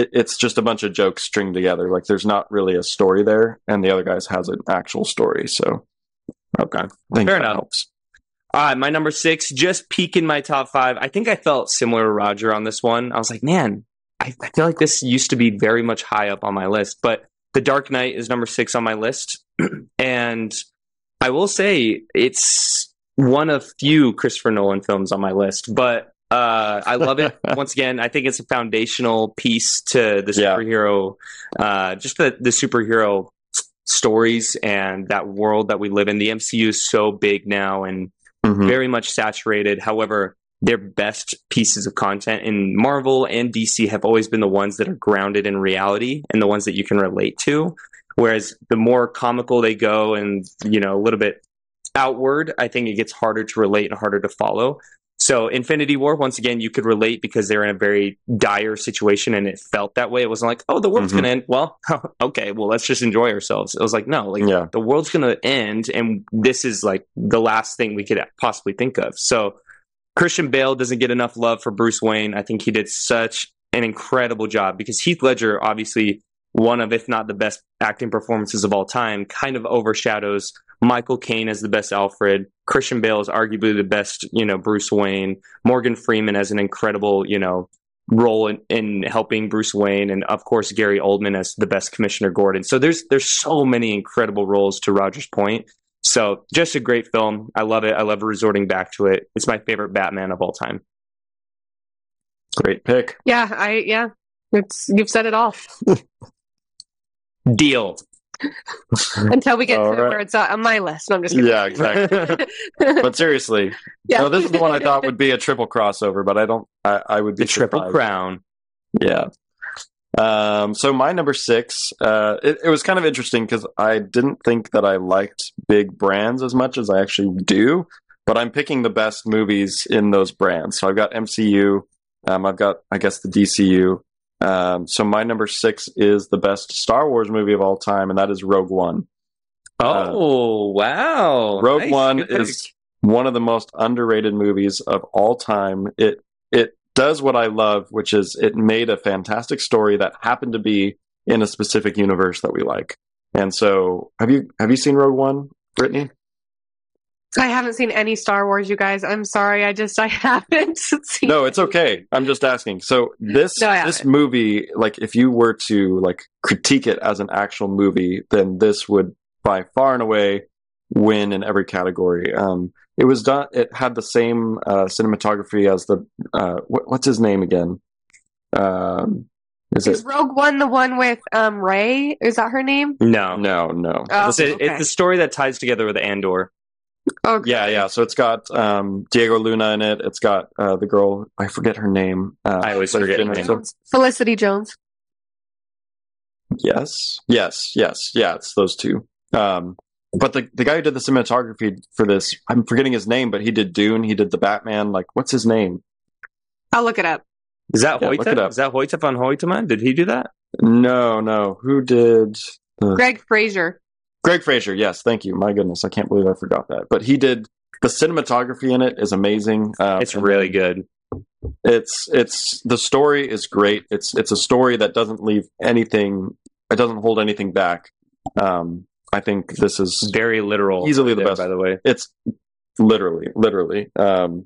it's just a bunch of jokes stringed together. Like, there's not really a story there, and The Other Guys has an actual story. So, okay, fair enough. Helps. All right, my number 6, just peeking my top 5. I think I felt similar to Roger on this one. I was like, man, I feel like this used to be very much high up on my list, but The Dark Knight is number 6 on my list, and I will say it's one of few Christopher Nolan films on my list, but I love it. Once again, I think it's a foundational piece to the superhero, just the superhero stories and that world that we live in. The MCU is so big now and very much saturated. However, their best pieces of content in Marvel and DC have always been the ones that are grounded in reality and the ones that you can relate to. Whereas the more comical they go and, you know, a little bit outward, I think it gets harder to relate and harder to follow. So Infinity War, once again, you could relate because they're in a very dire situation and it felt that way. It wasn't like, oh, the world's going to end. Well, okay, well, let's just enjoy ourselves. It was like, no, like the world's going to end and this is like the last thing we could possibly think of. So Christian Bale doesn't get enough love for Bruce Wayne. I think he did such an incredible job because Heath Ledger, obviously one of, if not the best acting performances of all time, kind of overshadows Michael Caine as the best Alfred. Christian Bale is arguably the best, you know, Bruce Wayne. Morgan Freeman has an incredible, you know, role in helping Bruce Wayne. And of course, Gary Oldman as the best Commissioner Gordon. So there's so many incredible roles, to Roger's point. So just a great film. I love it. I love resorting back to it. It's my favorite Batman of all time. Great pick. Yeah. You've said it all. Deal. Until we get to where it's on my list. And I'm just exactly. But seriously, no, this is the one I thought would be a triple crossover, but I don't. I would be the surprised. Triple crown. Yeah. So my number 6. It was kind of interesting because I didn't think that I liked big brands as much as I actually do. But I'm picking the best movies in those brands. So I've got MCU. I've got, I guess, the DCU. So my number 6 is the best Star Wars movie of all time, and that is Rogue One. Wow. Rogue One is one of the most underrated movies of all time. It does what I love, which is it made a fantastic story that happened to be in a specific universe that we like. And so have you seen Rogue One, Brittany? I haven't seen any Star Wars, you guys. I'm sorry. I haven't seen. No, it's okay. I'm just asking. So this movie, like if you were to like critique it as an actual movie, then this would by far and away win in every category. It was done. It had the same cinematography as the what's his name again? Is Rogue One the one with Rey? Is that her name? No. Oh, it's the story that ties together with Andor. Okay. Yeah. So it's got Diego Luna in it. It's got the girl, I forget her name. I always forget her name. Felicity Jones. Yes. Yeah, it's those two. But the guy who did the cinematography for this, I'm forgetting his name, but he did Dune. He did the Batman. Like, what's his name? I'll look it up. Is that Hoyte? Is that Hoyte von Hoytema? Did he do that? No. Who did? Greg Fraser, yes, thank you. My goodness, I can't believe I forgot that. But he did the cinematography in it is amazing. It's really good. It's the story is great. It's a story that doesn't leave anything. It doesn't hold anything back. I think this is very literal. Easily the best, by the way. It's literally. And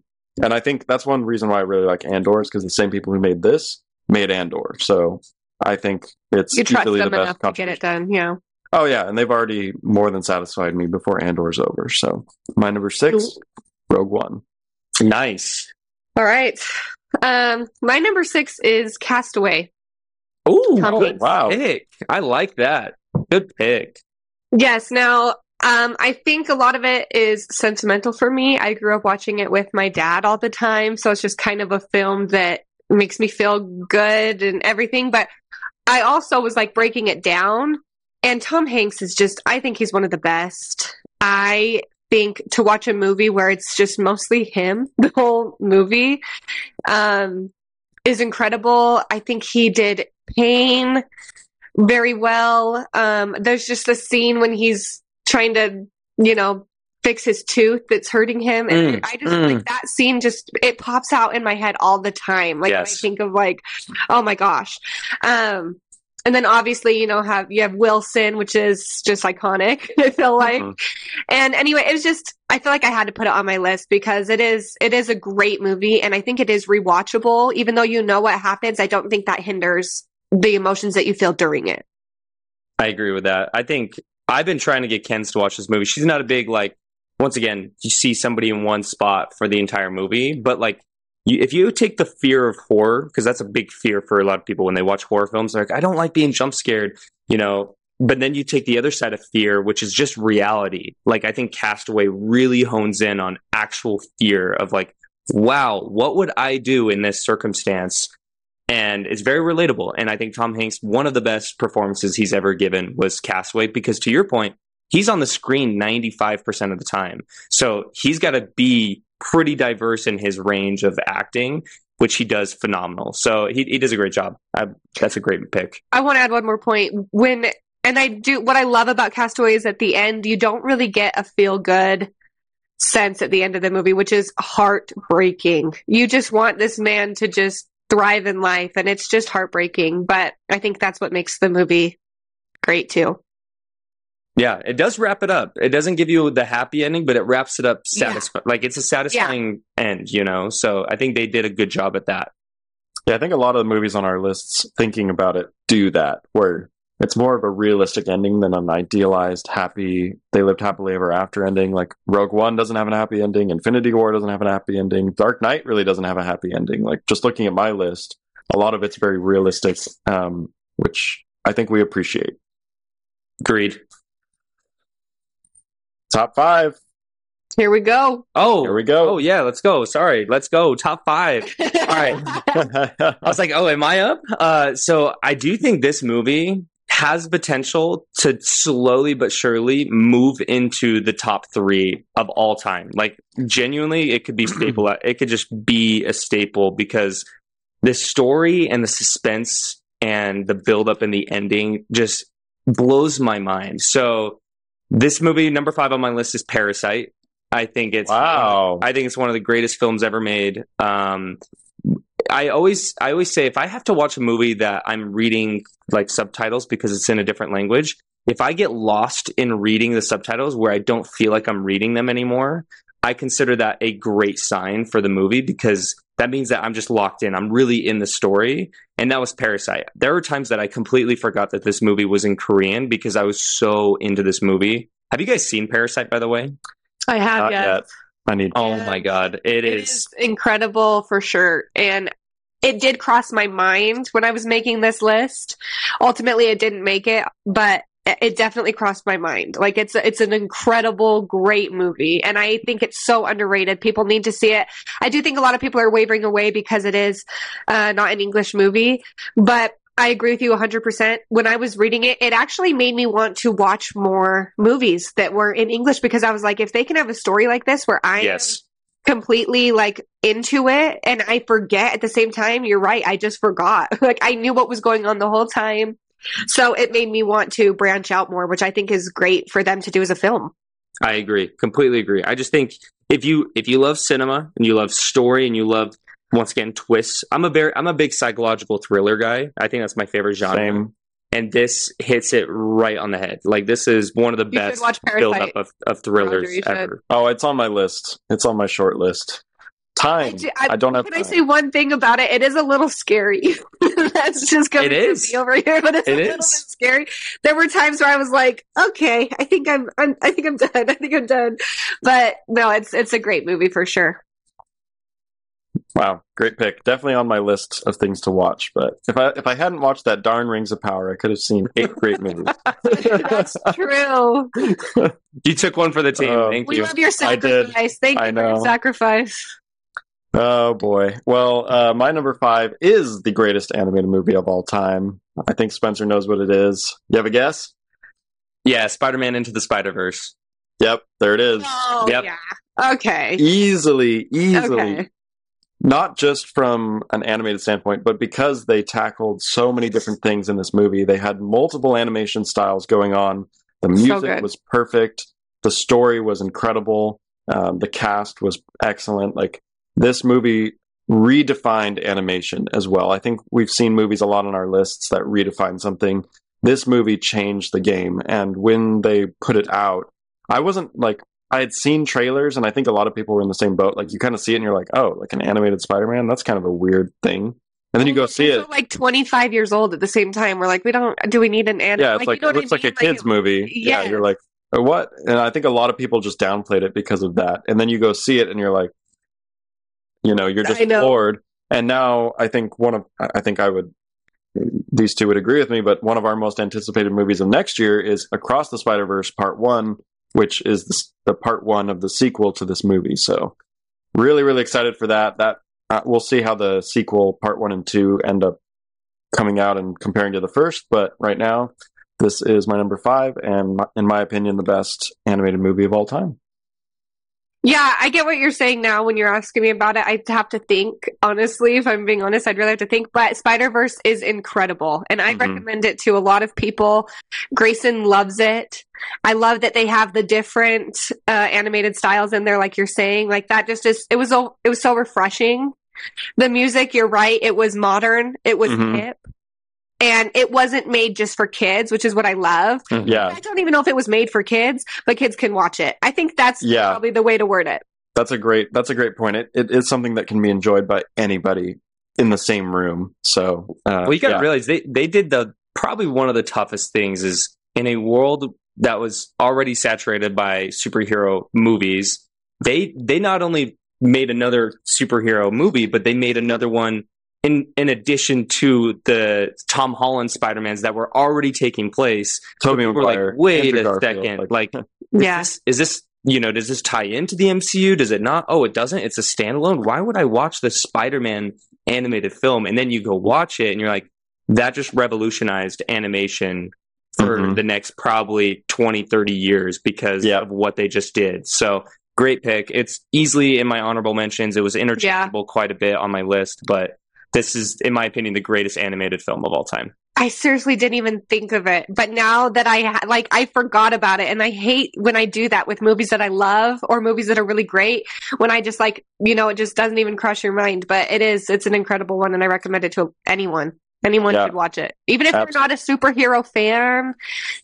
I think that's one reason why I really like Andor is because the same people who made this made Andor. So I think it's easily the best. You trust them enough to get it done, yeah. Oh, yeah, and they've already more than satisfied me before Andor's over. So my number 6, Rogue One. Nice. All right. My number 6 is Cast Away. Oh, wow. Pick. I like that. Good pick. Yes. Now, I think a lot of it is sentimental for me. I grew up watching it with my dad all the time, so it's just kind of a film that makes me feel good and everything. But I also was like breaking it down. And Tom Hanks is just, I think he's one of the best. I think to watch a movie where it's just mostly him, the whole movie, is incredible. I think he did Pain very well. There's just the scene when he's trying to, you know, fix his tooth that's hurting him. And I just like that scene just, it pops out in my head all the time. Like yes. I think of like, oh my gosh. And then obviously, you know, you have Wilson, which is just iconic, I feel like. Mm-hmm. And anyway, it was just, I feel like I had to put it on my list because it is a great movie. And I think it is rewatchable. Even though you know what happens, I don't think that hinders the emotions that you feel during it. I agree with that. I think I've been trying to get Kenz to watch this movie. She's not a big, like, once again, you see somebody in one spot for the entire movie. But, like, if you take the fear of horror, because that's a big fear for a lot of people when they watch horror films, they're like, I don't like being jump scared, you know. But then you take the other side of fear, which is just reality. Like, I think Cast Away really hones in on actual fear of like, wow, what would I do in this circumstance? And it's very relatable. And I think Tom Hanks, one of the best performances he's ever given was Cast Away, because to your point, he's on the screen 95% of the time. So he's got to be pretty diverse in his range of acting, which he does phenomenal. So he does a great job. That's a great pick. I want to add one more point. What I love about Cast Away is at the end, you don't really get a feel-good sense at the end of the movie, which is heartbreaking. You just want this man to just thrive in life, and it's just heartbreaking. But I think that's what makes the movie great, too. Yeah, it does wrap it up. It doesn't give you the happy ending, but it wraps it up satisfying. Yeah. Like, it's a satisfying end, you know? So I think they did a good job at that. Yeah, I think a lot of the movies on our lists, thinking about it, do that, where it's more of a realistic ending than an idealized, happy, they lived happily ever after ending. Like, Rogue One doesn't have a happy ending. Infinity War doesn't have a happy ending. Dark Knight really doesn't have a happy ending. Like, just looking at my list, a lot of it's very realistic, which I think we appreciate. Agreed. Top five. Here we go. Oh, here we go. Oh, yeah, let's go. Sorry, let's go. Top five. All right. I was like, oh, am I up? So I do think this movie has potential to slowly but surely move into the top three of all time. Like, genuinely, it could be staple. It could just be a staple, because the story and the suspense and the buildup and the ending just blows my mind. So this movie, number five on my list, is Parasite. I think it's one of the greatest films ever made. I always say, if I have to watch a movie that I'm reading like subtitles because it's in a different language, if I get lost in reading the subtitles where I don't feel like I'm reading them anymore, I consider that a great sign for the movie, because that means that I'm just locked in. I'm really in the story. And that was Parasite. There were times that I completely forgot that this movie was in Korean because I was so into this movie. Have you guys seen Parasite, by the way? I have. Not yet. I need. Oh my God. It is incredible for sure. And it did cross my mind when I was making this list. Ultimately, it didn't make it, but it definitely crossed my mind. Like, it's an incredible, great movie. And I think it's so underrated. People need to see it. I do think a lot of people are wavering away because it is not an English movie, but I agree with you 100%. When I was reading it, it actually made me want to watch more movies that were in English, because I was like, if they can have a story like this where I am completely like into it and I forget at the same time, you're right. I just forgot. Like, I knew what was going on the whole time. So it made me want to branch out more, which I think is great for them to do as a film. I agree. Completely agree. I just think if you love cinema and you love story and you love, once again, twists. I'm a big psychological thriller guy. I think that's my favorite genre. Same. And this hits it right on the head. Like, this is one of the best build-up of thrillers ever. Oh, it's on my list. It's on my short list. I don't have time. Can I say one thing about it? It is a little scary. That's just going to be over here, but it's a little bit scary. There were times where I was like, okay, I think I'm done. But no, it's a great movie for sure. Wow, great pick. Definitely on my list of things to watch. But if I hadn't watched that darn Rings of Power, I could have seen 8 great movies. That's true. You took one for the team. Thank you. We love your sacrifice. Thank you for your sacrifice. Oh, boy. Well, my number 5 is the greatest animated movie of all time. I think Spencer knows what it is. You have a guess? Yeah, Spider-Man Into the Spider-Verse. Yep, there it is. Oh, yep. Yeah. Okay. Easily. Okay. Not just from an animated standpoint, but because they tackled so many different things in this movie. They had multiple animation styles going on. The music was perfect. The story was incredible. The cast was excellent. Like, this movie redefined animation as well. I think we've seen movies a lot on our lists that redefine something. This movie changed the game. And when they put it out, I had seen trailers, and I think a lot of people were in the same boat. Like, you kind of see it and you're like, oh, like an animated Spider-Man? That's kind of a weird thing. And then you go see it. We're like 25 years old at the same time. We're like, do we need an anime? Yeah, it's like, it looks like a kid's movie. Yeah, you're like, what? And I think a lot of people just downplayed it because of that. And then you go see it and you're like, You know, you're just bored. And now I think these two would agree with me, but one of our most anticipated movies of next year is Across the Spider-Verse Part 1, which is the Part 1 of the sequel to this movie. So really, really excited for that. We'll see how the sequel Part 1 and 2 end up coming out and comparing to the first. But right now, this is my number 5 and, in my opinion, the best animated movie of all time. Yeah, I get what you're saying now when you're asking me about it. I have to think, honestly, if I'm being honest, I'd really have to think. But Spider-Verse is incredible, and I recommend it to a lot of people. Grayson loves it. I love that they have the different animated styles in there, like you're saying. Like, that just is, it was so refreshing. The music, you're right, it was modern. It was hip. And it wasn't made just for kids, which is what I love. Yeah. I don't even know if it was made for kids, but kids can watch it. I think that's probably the way to word it. That's a great point. It is something that can be enjoyed by anybody in the same room. So well, you got to realize they did probably one of the toughest things is, in a world that was already saturated by superhero movies, they not only made another superhero movie, but they made another one in addition to the Tom Holland Spider-Mans that were already taking place. Tobey Maguire, like, wait Andrew a Garfield, second. Like yes. Is this, you know, does this tie into the MCU? Does it not? Oh, it doesn't. It's a standalone. Why would I watch the Spider-Man animated film? And then you go watch it and you're like, that just revolutionized animation for the next probably 20, 30 years because of what they just did. So great pick. It's easily in my honorable mentions. It was interchangeable quite a bit on my list, but this is, in my opinion, the greatest animated film of all time. I seriously didn't even think of it. But now that I forgot about it. And I hate when I do that with movies that I love or movies that are really great, when I just it just doesn't even cross your mind. But it's an incredible one. And I recommend it to anyone. Anyone should watch it. Even if you're not a superhero fan,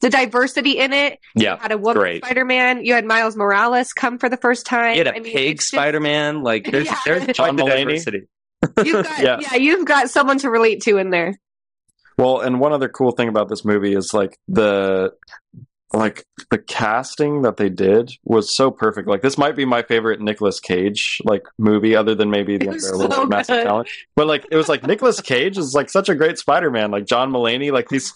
the diversity in it. Yeah, you had a woman Spider-Man. You had Miles Morales come for the first time. You had a pig Spider-Man. Just... like, there's quite the diversity. You've got someone to relate to in there. Well, and one other cool thing about this movie is the casting that they did was so perfect. Like, this might be my favorite Nicolas Cage movie, other than maybe The Unbearable Massive Talent. But it was Nicolas Cage is such a great Spider-Man. Like John Mulaney, these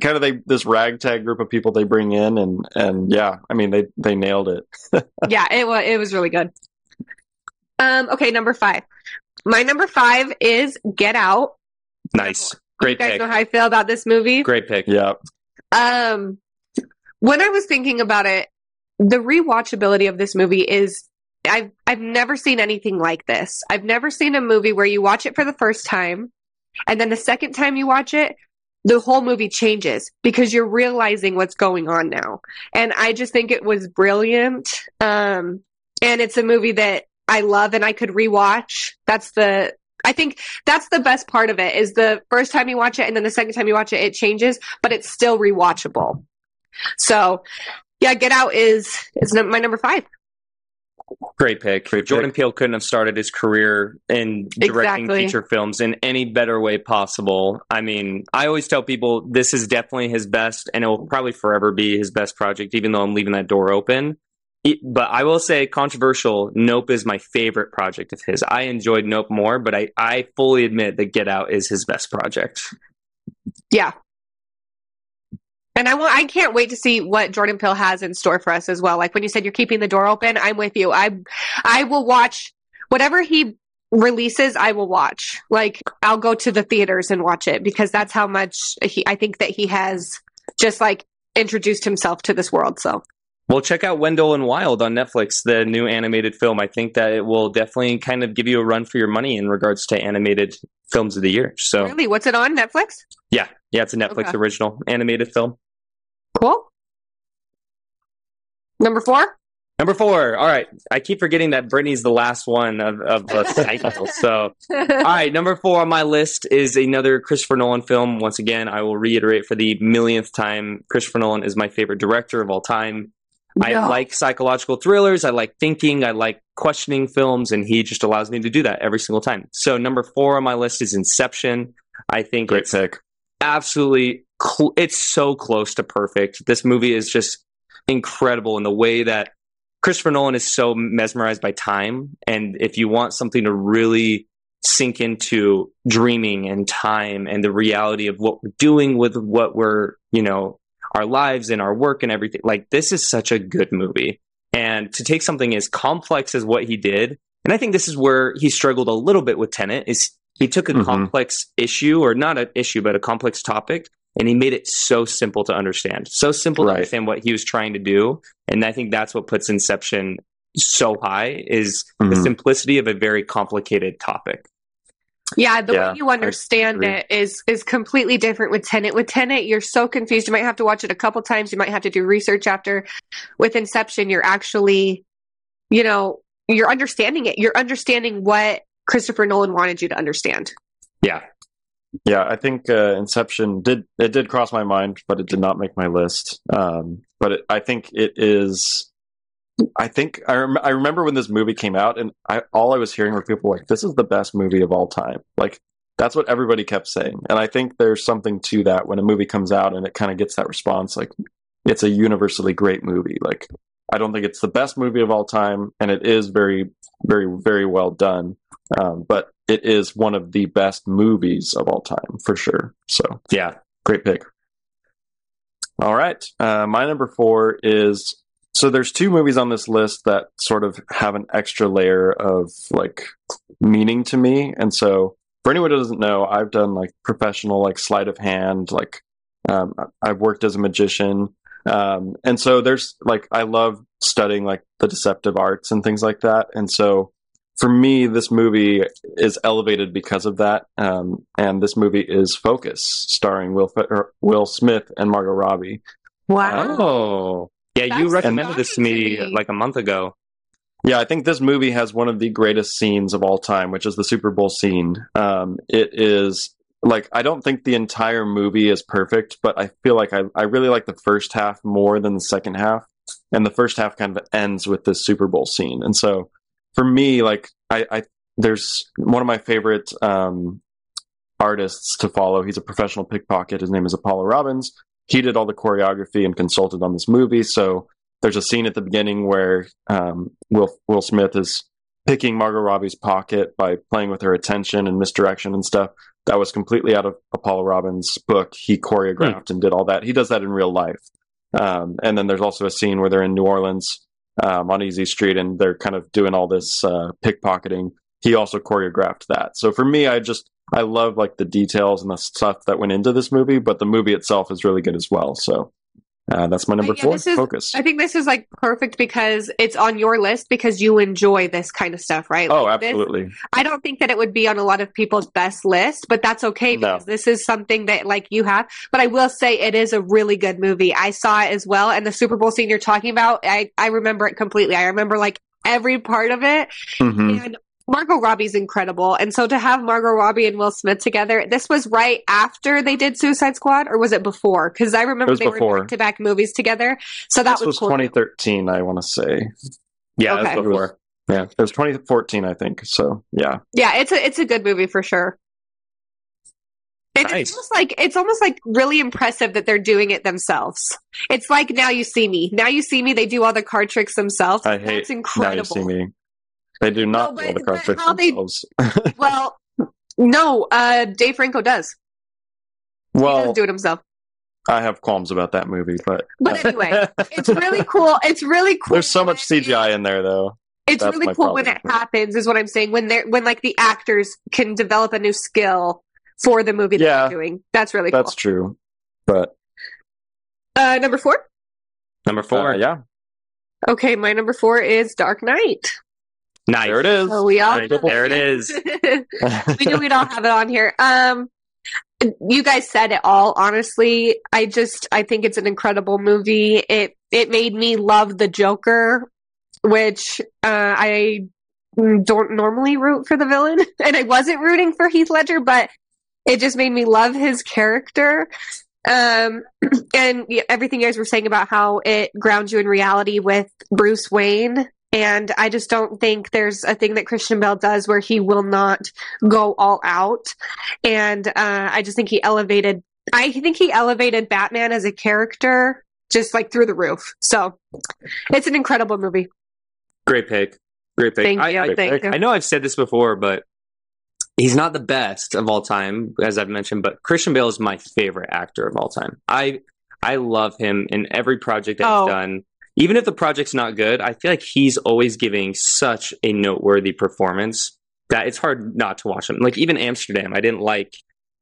kind of this ragtag group of people they bring in, and they nailed it. It was really good. Okay, number 5. My number 5 is Get Out. Nice. Great pick. You guys know how I feel about this movie? Great pick. Yeah. When I was thinking about it, the rewatchability of this movie is, I've never seen anything like this. I've never seen a movie where you watch it for the first time, and then the second time you watch it, the whole movie changes because you're realizing what's going on now. And I just think it was brilliant. And it's a movie that I love and I could rewatch. I think that's the best part of it, is the first time you watch it and then the second time you watch it, it changes, but it's still rewatchable. So Get Out is my number 5. Great pick. Jordan Peele couldn't have started his career in directing feature films in any better way possible. I mean, I always tell people this is definitely his best, and it will probably forever be his best project, even though I'm leaving that door open. But I will say, controversial, Nope is my favorite project of his. I enjoyed Nope more, but I fully admit that Get Out is his best project. Yeah. And I can't wait to see what Jordan Peele has in store for us as well. Like when you said you're keeping the door open, I'm with you. I will watch whatever he releases. I will watch. I'll go to the theaters and watch it, because that's how much I think that he has just introduced himself to this world. So. Well, check out Wendell and Wild on Netflix, the new animated film. I think that it will definitely kind of give you a run for your money in regards to animated films of the year. So, really? What's it on? Netflix? Yeah. Yeah, it's a Netflix original animated film. Cool. Number 4? Number 4. All right. I keep forgetting that Brittany's the last one of the cycle. So, all right. Number 4 on my list is another Christopher Nolan film. Once again, I will reiterate for the millionth time, Christopher Nolan is my favorite director of all time. No. I like psychological thrillers. I like thinking. I like questioning films, and he just allows me to do that every single time. So number 4 on my list is Inception. I think great pick. Absolutely, it's so close to perfect. This movie is just incredible in the way that Christopher Nolan is so mesmerized by time. And if you want something to really sink into dreaming and time and the reality of what we're doing with what we're, you know, our lives and our work and everything, like, this is such a good movie. And to take something as complex as what he did, and I think this is where he struggled a little bit with Tenet, is he took a complex issue, or not an issue, but a complex topic, and he made it so simple to understand. So simple to understand what he was trying to do. And I think that's what puts Inception so high, is the simplicity of a very complicated topic. Yeah, the way you understand it is completely different with Tenet. With Tenet, you're so confused. You might have to watch it a couple times. You might have to do research after. With Inception, you're actually, you know, you're understanding it. You're understanding what Christopher Nolan wanted you to understand. Yeah. Yeah, I think Inception did cross my mind, but it did not make my list. I remember when this movie came out, and all I was hearing were people like, this is the best movie of all time. Like, that's what everybody kept saying. And I think there's something to that when a movie comes out and it kind of gets that response, like, it's a universally great movie. Like, I don't think it's the best movie of all time, and it is very, very, very well done. But it is one of the best movies of all time, for sure. So, yeah, great pick. All right. My number 4 is... So there's 2 movies on this list that sort of have an extra layer of like meaning to me. And so for anyone who doesn't know, I've done like professional, like sleight of hand, like I've worked as a magician. And so there's like, I love studying like the deceptive arts and things like that. And so for me, this movie is elevated because of that. And this movie is Focus, starring Will Smith and Margot Robbie. Wow. Oh. Yeah, you recommended this to me like a month ago. Yeah, I think this movie has one of the greatest scenes of all time, which is the Super Bowl scene. It is, like, I don't think the entire movie is perfect, but I feel like I really like the first half more than the second half. And the first half kind of ends with this Super Bowl scene. And so, for me, like, there's one of my favorite artists to follow. He's a professional pickpocket. His name is Apollo Robbins. He did all the choreography and consulted on this movie. So there's a scene at the beginning where Will Smith is picking Margot Robbie's pocket by playing with her attention and misdirection and stuff. That was completely out of Apollo Robbins' book. He choreographed and did all that. He does that in real life. And then there's also a scene where they're in New Orleans on Easy Street, and they're kind of doing all this pickpocketing. He also choreographed that. So for me, I love like the details and the stuff that went into this movie, but the movie itself is really good as well. So that's my number 4, Focus. I think this is like perfect because it's on your list because you enjoy this kind of stuff, right? Oh, like, absolutely. I don't think that it would be on a lot of people's best list, but that's okay because this is something that like you have. But I will say it is a really good movie. I saw it as well. And the Super Bowl scene you're talking about, I remember it completely. I remember like every part of it. Mm-hmm. And Margot Robbie's incredible. And so to have Margot Robbie and Will Smith together, this was right after they did Suicide Squad, or was it before? Because I remember they were back-to-back movies together. So that was cool. 2013, I want to say. Yeah, okay. That was before. Yeah, it was 2014, I think. So, yeah. Yeah, it's a good movie for sure. Nice. It's almost like really impressive that they're doing it themselves. It's like Now You See Me. Now You See Me, they do all the card tricks themselves. I hate incredible. Now You See Me. They do not know the card tricks themselves. Well, no, Dave Franco does. Well, he doesn't do it himself. I have qualms about that movie, but anyway, it's really cool. It's really cool. There's so much CGI in there, though. It's really cool when it happens, is what I'm saying. When like the actors can develop a new skill for the movie that they're doing. That's really cool. That's true. But number 4. Number 4, yeah. Okay, my number 4 is Dark Knight. Nice. There it is. So there it is. We knew we'd all have it on here. You guys said it all, honestly. I think it's an incredible movie. It made me love the Joker, which I don't normally root for the villain. And I wasn't rooting for Heath Ledger, but it just made me love his character. And everything you guys were saying about how it grounds you in reality with Bruce Wayne. And I just don't think there's a thing that Christian Bale does where he will not go all out. And I just think he elevated Batman as a character just like through the roof. So it's an incredible movie. Great pick. Great pick. Thank you. I know I've said this before, but he's not the best of all time, as I've mentioned, but Christian Bale is my favorite actor of all time. I love him in every project that he's done. Even if the project's not good, I feel like he's always giving such a noteworthy performance that it's hard not to watch him. Like, even Amsterdam, I didn't like,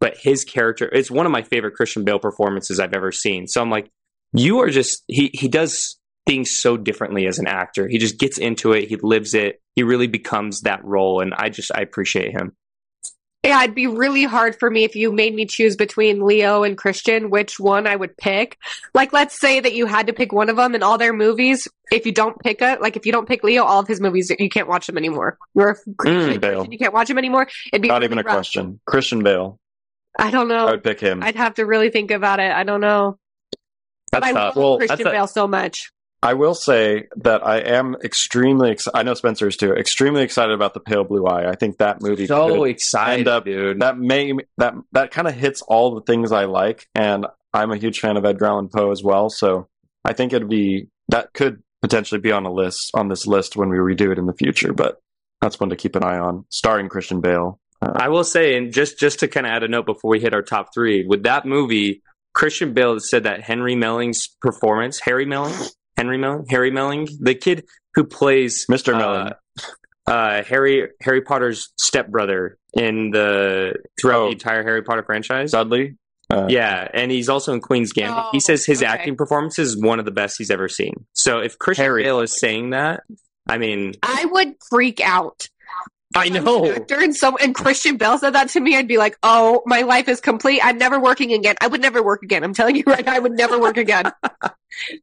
but his character, it's one of my favorite Christian Bale performances I've ever seen. So I'm like, you are just, he does things so differently as an actor. He just gets into it. He lives it. He really becomes that role. And I appreciate him. Yeah, it'd be really hard for me if you made me choose between Leo and Christian, which one I would pick. Like, let's say that you had to pick one of them in all their movies. If you don't pick if you don't pick Leo, all of his movies, you can't watch them anymore. Or if Christian, you can't watch him anymore. It'd be not really even rough. A question. Christian Bale. I don't know. I would pick him. I'd have to really think about it. I don't know. That's tough. I love Christian Bale so much. I will say that I am extremely excited. I know Spencer is too. Extremely excited about The Pale Blue Eye. I think that movie could end up, dude. That kind of hits all the things I like, and I'm a huge fan of Edgar Allan Poe as well. So I think that could potentially be on this list when we redo it in the future. But that's one to keep an eye on, starring Christian Bale. I will say, and just to kind of add a note before we hit our top three, with that movie, Christian Bale said that Harry Melling, the kid who plays Mr. Melling, Harry Potter's stepbrother throughout the entire Harry Potter franchise, Dudley. Yeah, and he's also in Queen's Gambit. He says his acting performance is one of the best he's ever seen. So if Christian Bale is saying that, I mean, I would freak out. I know. And Christian Bale said that to me, I'd be like, "Oh, my life is complete. I'm never working again. I would never work again. I'm telling you right now, I would never work again."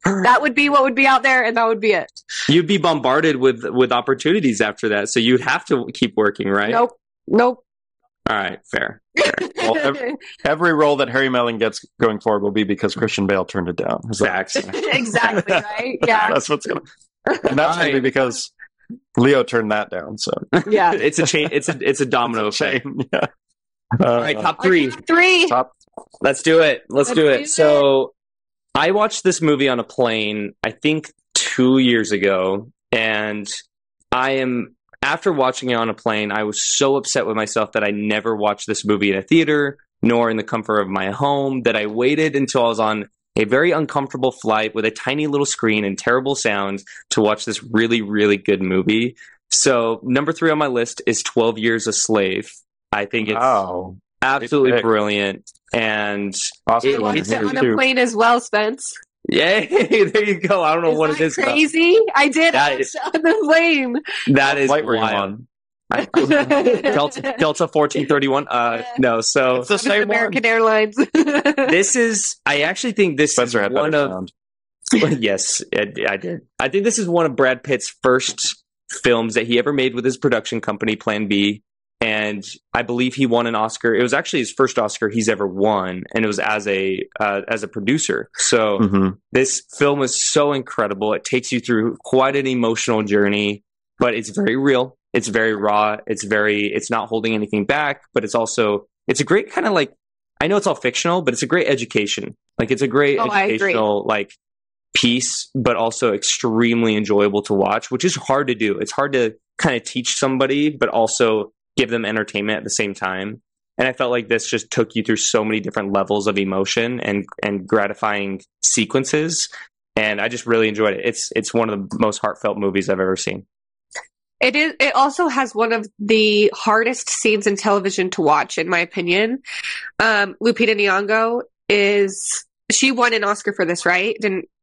That would be what would be out there, and that would be it. You'd be bombarded with opportunities after that, so you'd have to keep working, right? Nope. All right, fair. Well, every role that Harry Melling gets going forward will be because Christian Bale turned it down. Exactly, right? Yeah, that's what's gonna. And that's gonna be because Leo turned that down, so yeah, it's a chain. It's a domino effect. Yeah. All right, top three. Let's do it. Let's do it. So, I watched this movie on a plane, I think 2 years ago, and after watching it on a plane, I was so upset with myself that I never watched this movie in a theater, nor in the comfort of my home, that I waited until I was on a very uncomfortable flight with a tiny little screen and terrible sound to watch this really, really good movie. So number three on my list is 12 Years a Slave. I think it's absolutely brilliant. And Oscar watched it on a plane as well, Spence. Yay, there you go. I don't know what it is. Crazy? I did on the plane. That is flight wild. Delta 1431. No, so it's the same American Airlines. I actually think this Spencer is had one of. Sound. Yes, I did. I think this is one of Brad Pitt's first films that he ever made with his production company, Plan B, and I believe he won an Oscar. It was actually his first Oscar he's ever won, and it was as a producer. So This film is so incredible. It takes you through quite an emotional journey, but it's very real. It's very raw. It's not holding anything back, but it's a great kind of like, I know it's all fictional, but it's a great education. Like it's a great educational like piece, but also extremely enjoyable to watch, which is hard to do. It's hard to kind of teach somebody, but also give them entertainment at the same time. And I felt like this just took you through so many different levels of emotion and gratifying sequences. And I just really enjoyed it. It's one of the most heartfelt movies I've ever seen. It is. It also has one of the hardest scenes in television to watch, in my opinion. Lupita Nyong'o she won an Oscar for this, right?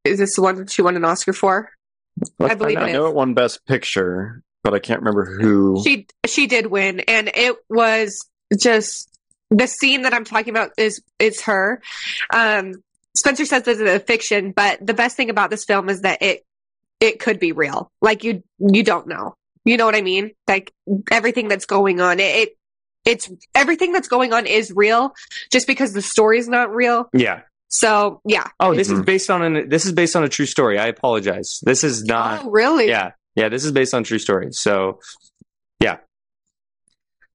Is this the one that she won an Oscar for? I believe it is. I know it won Best Picture, but I can't remember who. She did win, and it was just the scene that I'm talking about is her. Spencer says this is a fiction, but the best thing about this film is that it could be real. Like you don't know. You know what I mean? Like everything that's going on, it's everything that's going on is real, just because the story's not real. Yeah. So yeah. Oh, this is based on a true story. I apologize. This is not. Oh, really? Yeah. This is based on a true story. So yeah.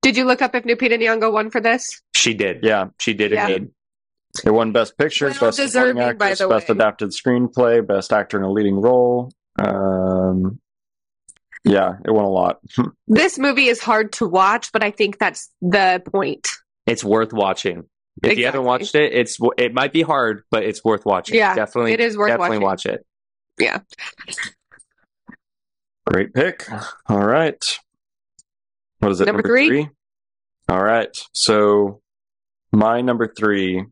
Did you look up if Lupita Nyong'o won for this? She did. Yeah, she did. Yeah. It won Best Picture, Best Supporting Actress, Best Adapted Screenplay, Best Actor in a Leading Role. Yeah, it won a lot. This movie is hard to watch, but I think that's the point. It's worth watching. If you haven't watched it, it might be hard, but it's worth watching. Yeah, definitely. It is worth definitely watching. Definitely watch it. Yeah. Great pick. All right. What is it? Number three? All right. So my number three.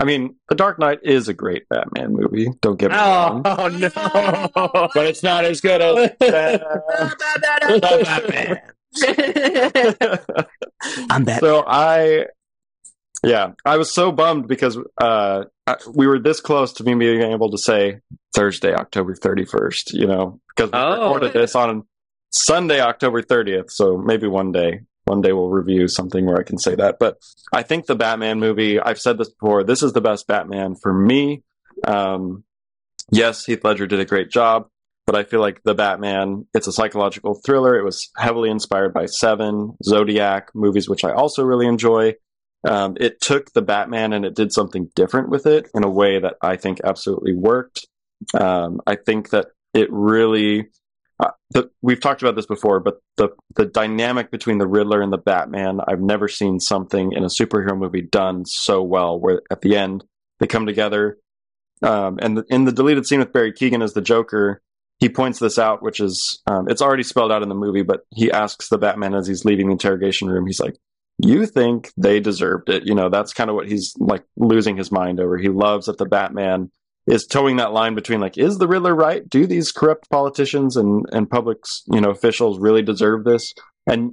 I mean, The Dark Knight is a great Batman movie. Don't get me wrong. Oh, no. But it's not as good as Batman. I'm Batman. So I was so bummed because we were this close to me being able to say Thursday, October 31st, you know, because we recorded this on Sunday, October 30th. So maybe one day we'll review something where I can say that. But I think the Batman movie, I've said this before, this is the best Batman for me. Yes, Heath Ledger did a great job, but I feel like the Batman, it's a psychological thriller. It was heavily inspired by Seven, Zodiac movies, which I also really enjoy. It took the Batman and it did something different with it in a way that I think absolutely worked. I think that it really... we've talked about this before, but the dynamic between the Riddler and the Batman, I've never seen something in a superhero movie done so well, where at the end they come together. And in the deleted scene with Barry Keoghan as the Joker, he points this out, which is, it's already spelled out in the movie, but he asks the Batman as he's leaving the interrogation room, he's like, "You think they deserved it?" You know, that's kind of what he's like losing his mind over. He loves that the Batman is towing that line between, like, is the Riddler right? Do these corrupt politicians and public, you know, officials really deserve this? And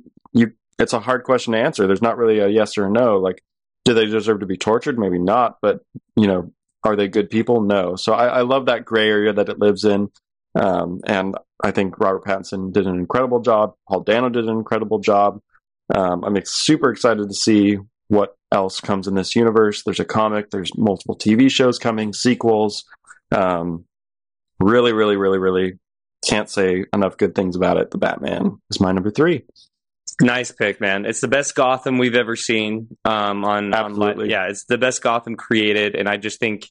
it's a hard question to answer. There's not really a yes or no. Like, do they deserve to be tortured? Maybe not. But, you know, are they good people? No. So I love that gray area that it lives in. And I think Robert Pattinson did an incredible job. Paul Dano did an incredible job. I'm super excited to see what else comes in this universe. There's a comic, there's multiple TV shows coming, sequels. Really, really, really, really can't say enough good things about it. The Batman is my number three. Nice pick, man. It's the best Gotham we've ever seen. Absolutely. Yeah, it's the best Gotham created, and I just think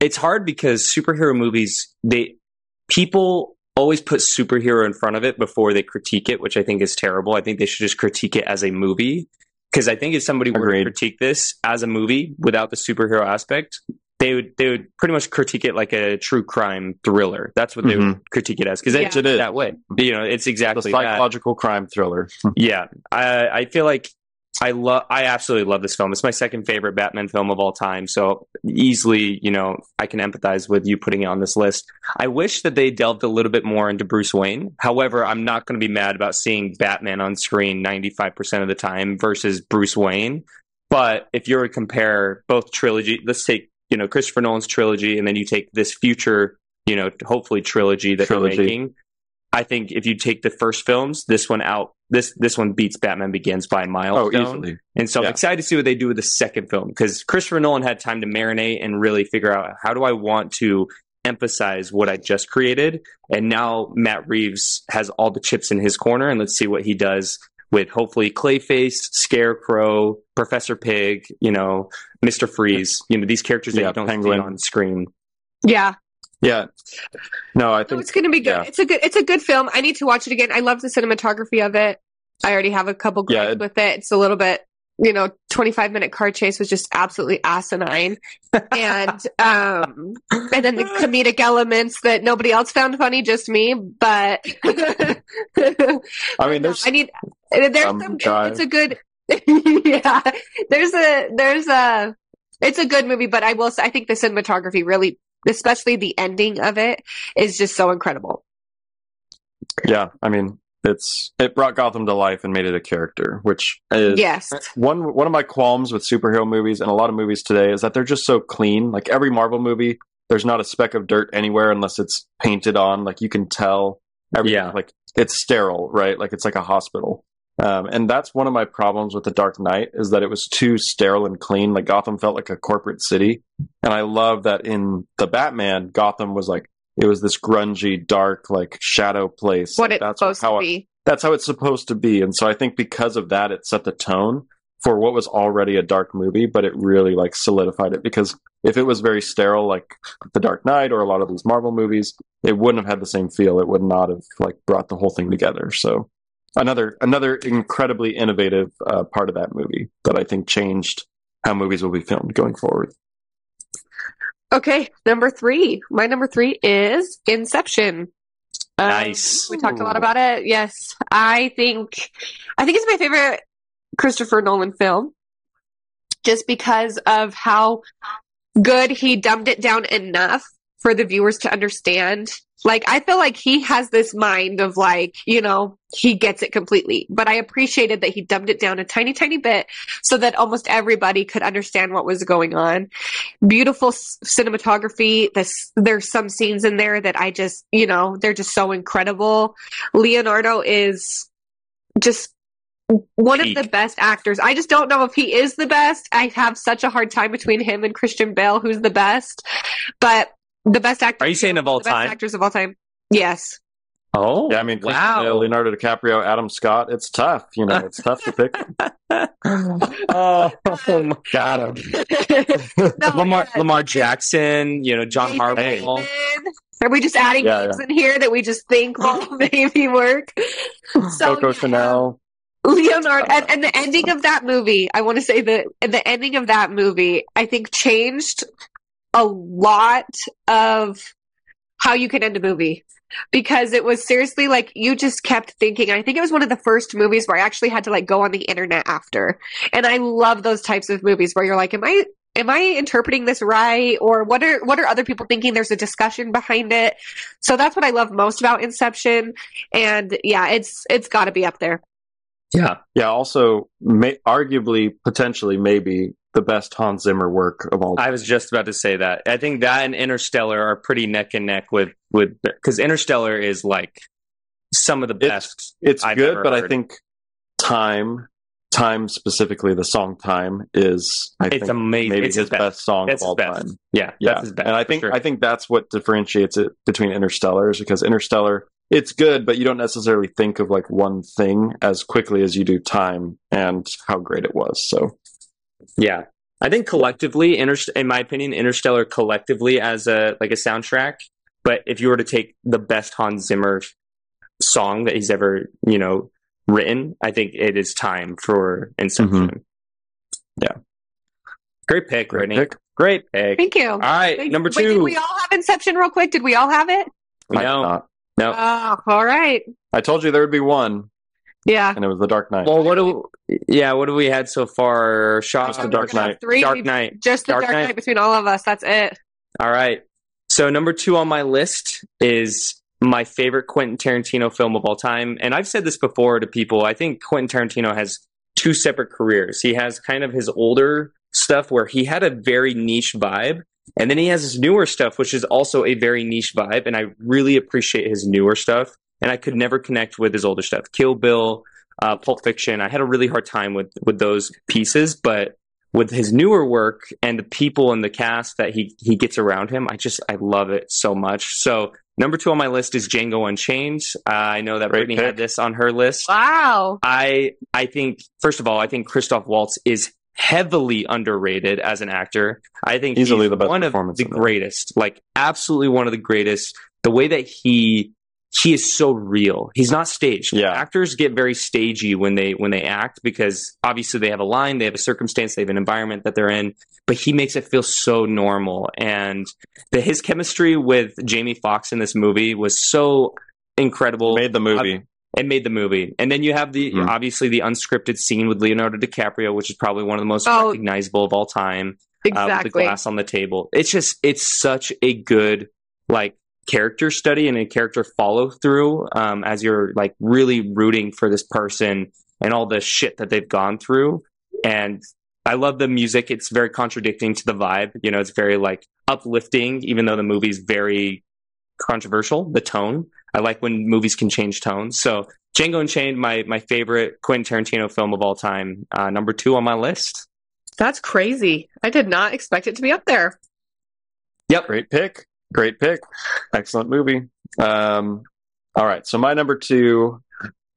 it's hard because superhero movies, people always put superhero in front of it before they critique it, which I think is terrible. I think they should just critique it as a movie. Because I think if somebody were to critique this as a movie without the superhero aspect, they would pretty much critique it like a true crime thriller. That's what they would critique it as. Because it is that way. You know, it's exactly a psychological crime thriller. Yeah, I feel like I absolutely love this film. It's my second favorite Batman film of all time. So easily, you know, I can empathize with you putting it on this list. I wish that they delved a little bit more into Bruce Wayne. However, I'm not going to be mad about seeing Batman on screen 95% of the time versus Bruce Wayne. But if you were to compare both trilogy, let's take, you know, Christopher Nolan's trilogy, and then you take this future, you know, hopefully trilogy that they're making. I think if you take the first films, this one out, this one beats Batman Begins by a milestone. Oh, easily. And so I'm excited to see what they do with the second film, because Christopher Nolan had time to marinate and really figure out, how do I want to emphasize what I just created? And now Matt Reeves has all the chips in his corner, and let's see what he does with hopefully Clayface, Scarecrow, Professor Pig, you know, Mr. Freeze, you know, these characters that you don't see on screen. Yeah. Yeah. No, I think it's going to be good. Yeah. It's a good film. I need to watch it again. I love the cinematography of it. I already have a couple gripes with it. It's a little bit, you know, 25-minute car chase was just absolutely asinine. And then the comedic elements that nobody else found funny, just me, but I mean, it's a good movie, but I will say, I think the cinematography really, especially the ending of it, is just so incredible. Yeah, I mean, it brought Gotham to life and made it a character, which is one of my qualms with superhero movies and a lot of movies today, is that they're just so clean. Like every Marvel movie, there's not a speck of dirt anywhere unless it's painted on. Like you can tell everything, like it's sterile, right? Like it's like a hospital. And that's one of my problems with The Dark Knight, is that it was too sterile and clean. Like Gotham felt like a corporate city. And I love that in The Batman, Gotham was like, it was this grungy, dark, like shadow place. That's how it's supposed to be. And so I think because of that, it set the tone for what was already a dark movie, but it really like solidified it, because if it was very sterile, like The Dark Knight or a lot of these Marvel movies, it wouldn't have had the same feel. It would not have like brought the whole thing together. So another incredibly innovative part of that movie that I think changed how movies will be filmed going forward. Okay, number three. My number three is Inception. Nice. We talked a lot about it. Yes, I think it's my favorite Christopher Nolan film, just because of how good he dumbed it down enough for the viewers to understand. Like, I feel like he has this mind of like, you know, he gets it completely, but I appreciated that he dumbed it down a tiny, tiny bit so that almost everybody could understand what was going on. Beautiful cinematography. There's some scenes in there that I just, you know, they're just so incredible. Leonardo is just one of the best actors. I just don't know if he is the best. I have such a hard time between him and Christian Bale, who's the best, but the best actor. Are you saying of all time? Best actors of all time. Yes. Oh, yeah. I mean, wow. Leonardo DiCaprio, Adam Scott. It's tough. You know, it's tough to pick. Oh, got him. Lamar Jackson. You know, John Harbaugh. Are we just adding names in here that we just think will maybe work? So, Coco Chanel. Leonardo, and the ending of that movie. I want to say that the ending of that movie, I think, changed a lot of how you could end a movie, because it was seriously like you just kept thinking. I think it was one of the first movies where I actually had to like go on the internet after, and I love those types of movies where you're like, am I interpreting this right, or what are other people thinking? There's a discussion behind it. So that's what I love most about Inception, and yeah, it's got to be up there. Yeah, yeah. Also, arguably, potentially, maybe the best Hans Zimmer work of all time. I was just about to say that. I think that and Interstellar are pretty neck and neck with because Interstellar is like some of the best. It's I've good, ever but heard. I think time specifically, the song "Time" is. I think amazing. Maybe it's his best song it's of all best. Time. Yeah, that's his best, and I think sure. I think that's what differentiates it between Interstellar, is because Interstellar, it's good, but you don't necessarily think of like one thing as quickly as you do Time and how great it was. So. Yeah, I think collectively, in my opinion, Interstellar collectively as a soundtrack. But if you were to take the best Hans Zimmer song that he's ever, you know, written, I think it is Time for Inception. Mm-hmm. Yeah, great pick, Brittany. Great pick. Thank you. All right, number two. Wait, did we all have Inception real quick? Did we all have it? No. Oh, all right. I told you there would be one. Yeah, and it was The Dark Knight. Well, what do we had so far? Shots of The Dark Knight. Dark Knight. Just The Dark Knight between all of us. That's it. All right. So number two on my list is my favorite Quentin Tarantino film of all time, and I've said this before to people. I think Quentin Tarantino has two separate careers. He has kind of his older stuff where he had a very niche vibe, and then he has his newer stuff, which is also a very niche vibe, and I really appreciate his newer stuff. And I could never connect with his older stuff. Kill Bill, Pulp Fiction. I had a really hard time with those pieces. But with his newer work and the people and the cast that he gets around him, I love it so much. So number two on my list is Django Unchained. I know that Brittany had this on her list. Wow. I think, first of all, I think Christoph Waltz is heavily underrated as an actor. I think easily he's one of the greatest. Like, absolutely one of the greatest. The way that he is so real. He's not staged. Yeah. Actors get very stagey when they act, because obviously they have a line, they have a circumstance, they have an environment that they're in, but he makes it feel so normal. And his chemistry with Jamie Foxx in this movie was so incredible. It made the movie. And then you have obviously the unscripted scene with Leonardo DiCaprio, which is probably one of the most recognizable of all time. Exactly. With the glass on the table. It's such a good, like, character study and a character follow through as you're like really rooting for this person and all the shit that they've gone through. And I love the music. It's very contradicting to the vibe. You know, it's very like uplifting, even though the movie's very controversial, the tone. I like when movies can change tones. So Django Unchained, my favorite Quentin Tarantino film of all time. Number two on my list. That's crazy. I did not expect it to be up there. Yep. Great pick. Excellent movie. All right. So my number two,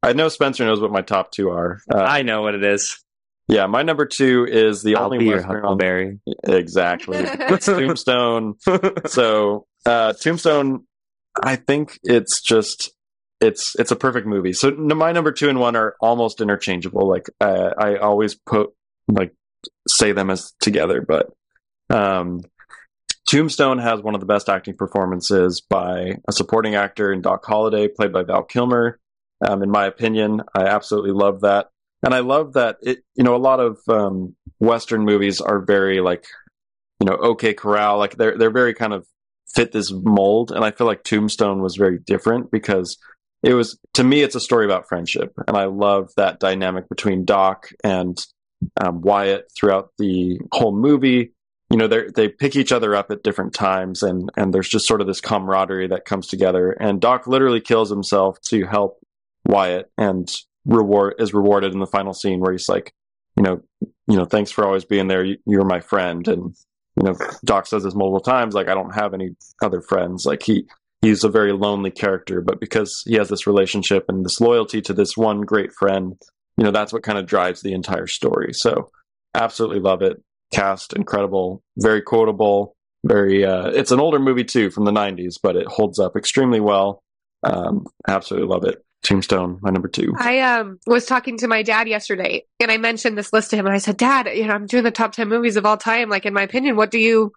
I know Spencer knows what my top two are. I know what it is. Yeah, my number two is the I'll only be your Huckleberry. Exactly. Tombstone. So Tombstone, I think it's just it's a perfect movie. So my number two and one are almost interchangeable. Like I always put like say them as together, but Tombstone has one of the best acting performances by a supporting actor in Doc Holliday, played by Val Kilmer. In my opinion, I absolutely love that. And I love that, it, you know, a lot of Western movies are very, like, you know, OK Corral. Like, they're very kind of fit this mold. And I feel like Tombstone was very different because it was, to me, it's a story about friendship. And I love that dynamic between Doc and Wyatt throughout the whole movie. You know, they pick each other up at different times, and there's just sort of this camaraderie that comes together. And Doc literally kills himself to help Wyatt and is rewarded in the final scene where he's like, you know, thanks for always being there. You're my friend. And, you know, Doc says this multiple times, like, I don't have any other friends. Like he's a very lonely character, but because he has this relationship and this loyalty to this one great friend, you know, that's what kind of drives the entire story. So absolutely love it. Cast incredible, very quotable, very, it's an older movie too from the 90s, but it holds up extremely well. Absolutely love it. Tombstone, my number two. I was talking to my dad yesterday, and I mentioned this list to him, and I said, Dad, you know, I'm doing the top 10 movies of all time. Like, in my opinion, what do you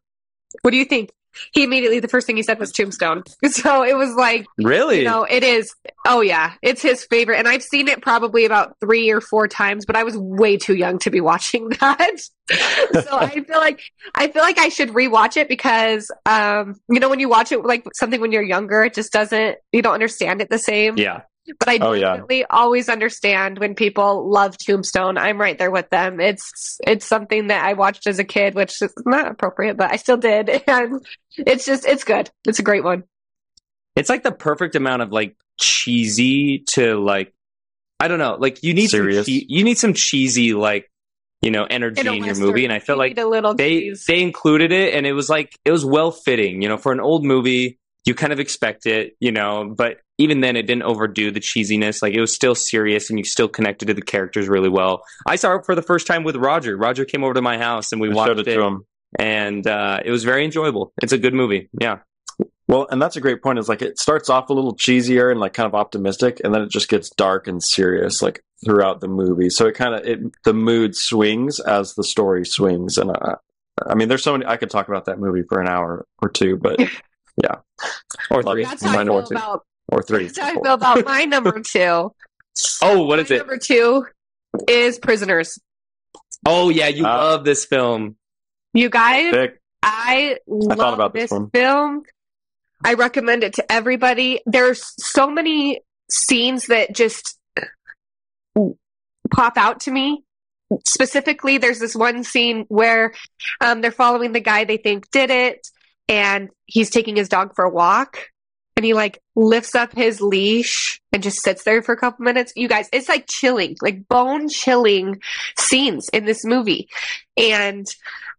think? He immediately, the first thing he said was Tombstone. So it was like, really? You know, it is. Oh yeah. It's his favorite. And I've seen it probably about 3 or 4 times, but I was way too young to be watching that. So I feel like I should rewatch it because, you know, when you watch it, like something when you're younger, it just you don't understand it the same. Yeah. But I definitely always understand when people love Tombstone. I'm right there with them. It's something that I watched as a kid, which is not appropriate, but I still did. And it's good. It's a great one. It's like the perfect amount of like cheesy to like, I don't know, like you need some cheesy, like, you know, energy in your movie. And I felt like they included it, and it was like, it was well fitting, you know, for an old movie. You kind of expect it, you know, but even then it didn't overdo the cheesiness. Like, it was still serious, and you still connected to the characters really well. I saw it for the first time with Roger. Roger came over to my house, and we watched it to him. And it was very enjoyable. It's a good movie. Yeah. Well, and that's a great point, is like it starts off a little cheesier and like kind of optimistic, and then it just gets dark and serious like throughout the movie. So it kind of, the mood swings as the story swings. And I mean, there's so many, I could talk about that movie for an hour or two, but... Yeah. Or three. That's how I feel about, or three. That's how I feel about my number two. Oh, what is it? Number two is Prisoners. Oh, yeah. You love this film. You guys, I love this film. I recommend it to everybody. There's so many scenes that just pop out to me. Specifically, there's this one scene where they're following the guy they think did it. And he's taking his dog for a walk, and he like lifts up his leash and just sits there for a couple minutes. You guys, it's like chilling, like bone chilling scenes in this movie. And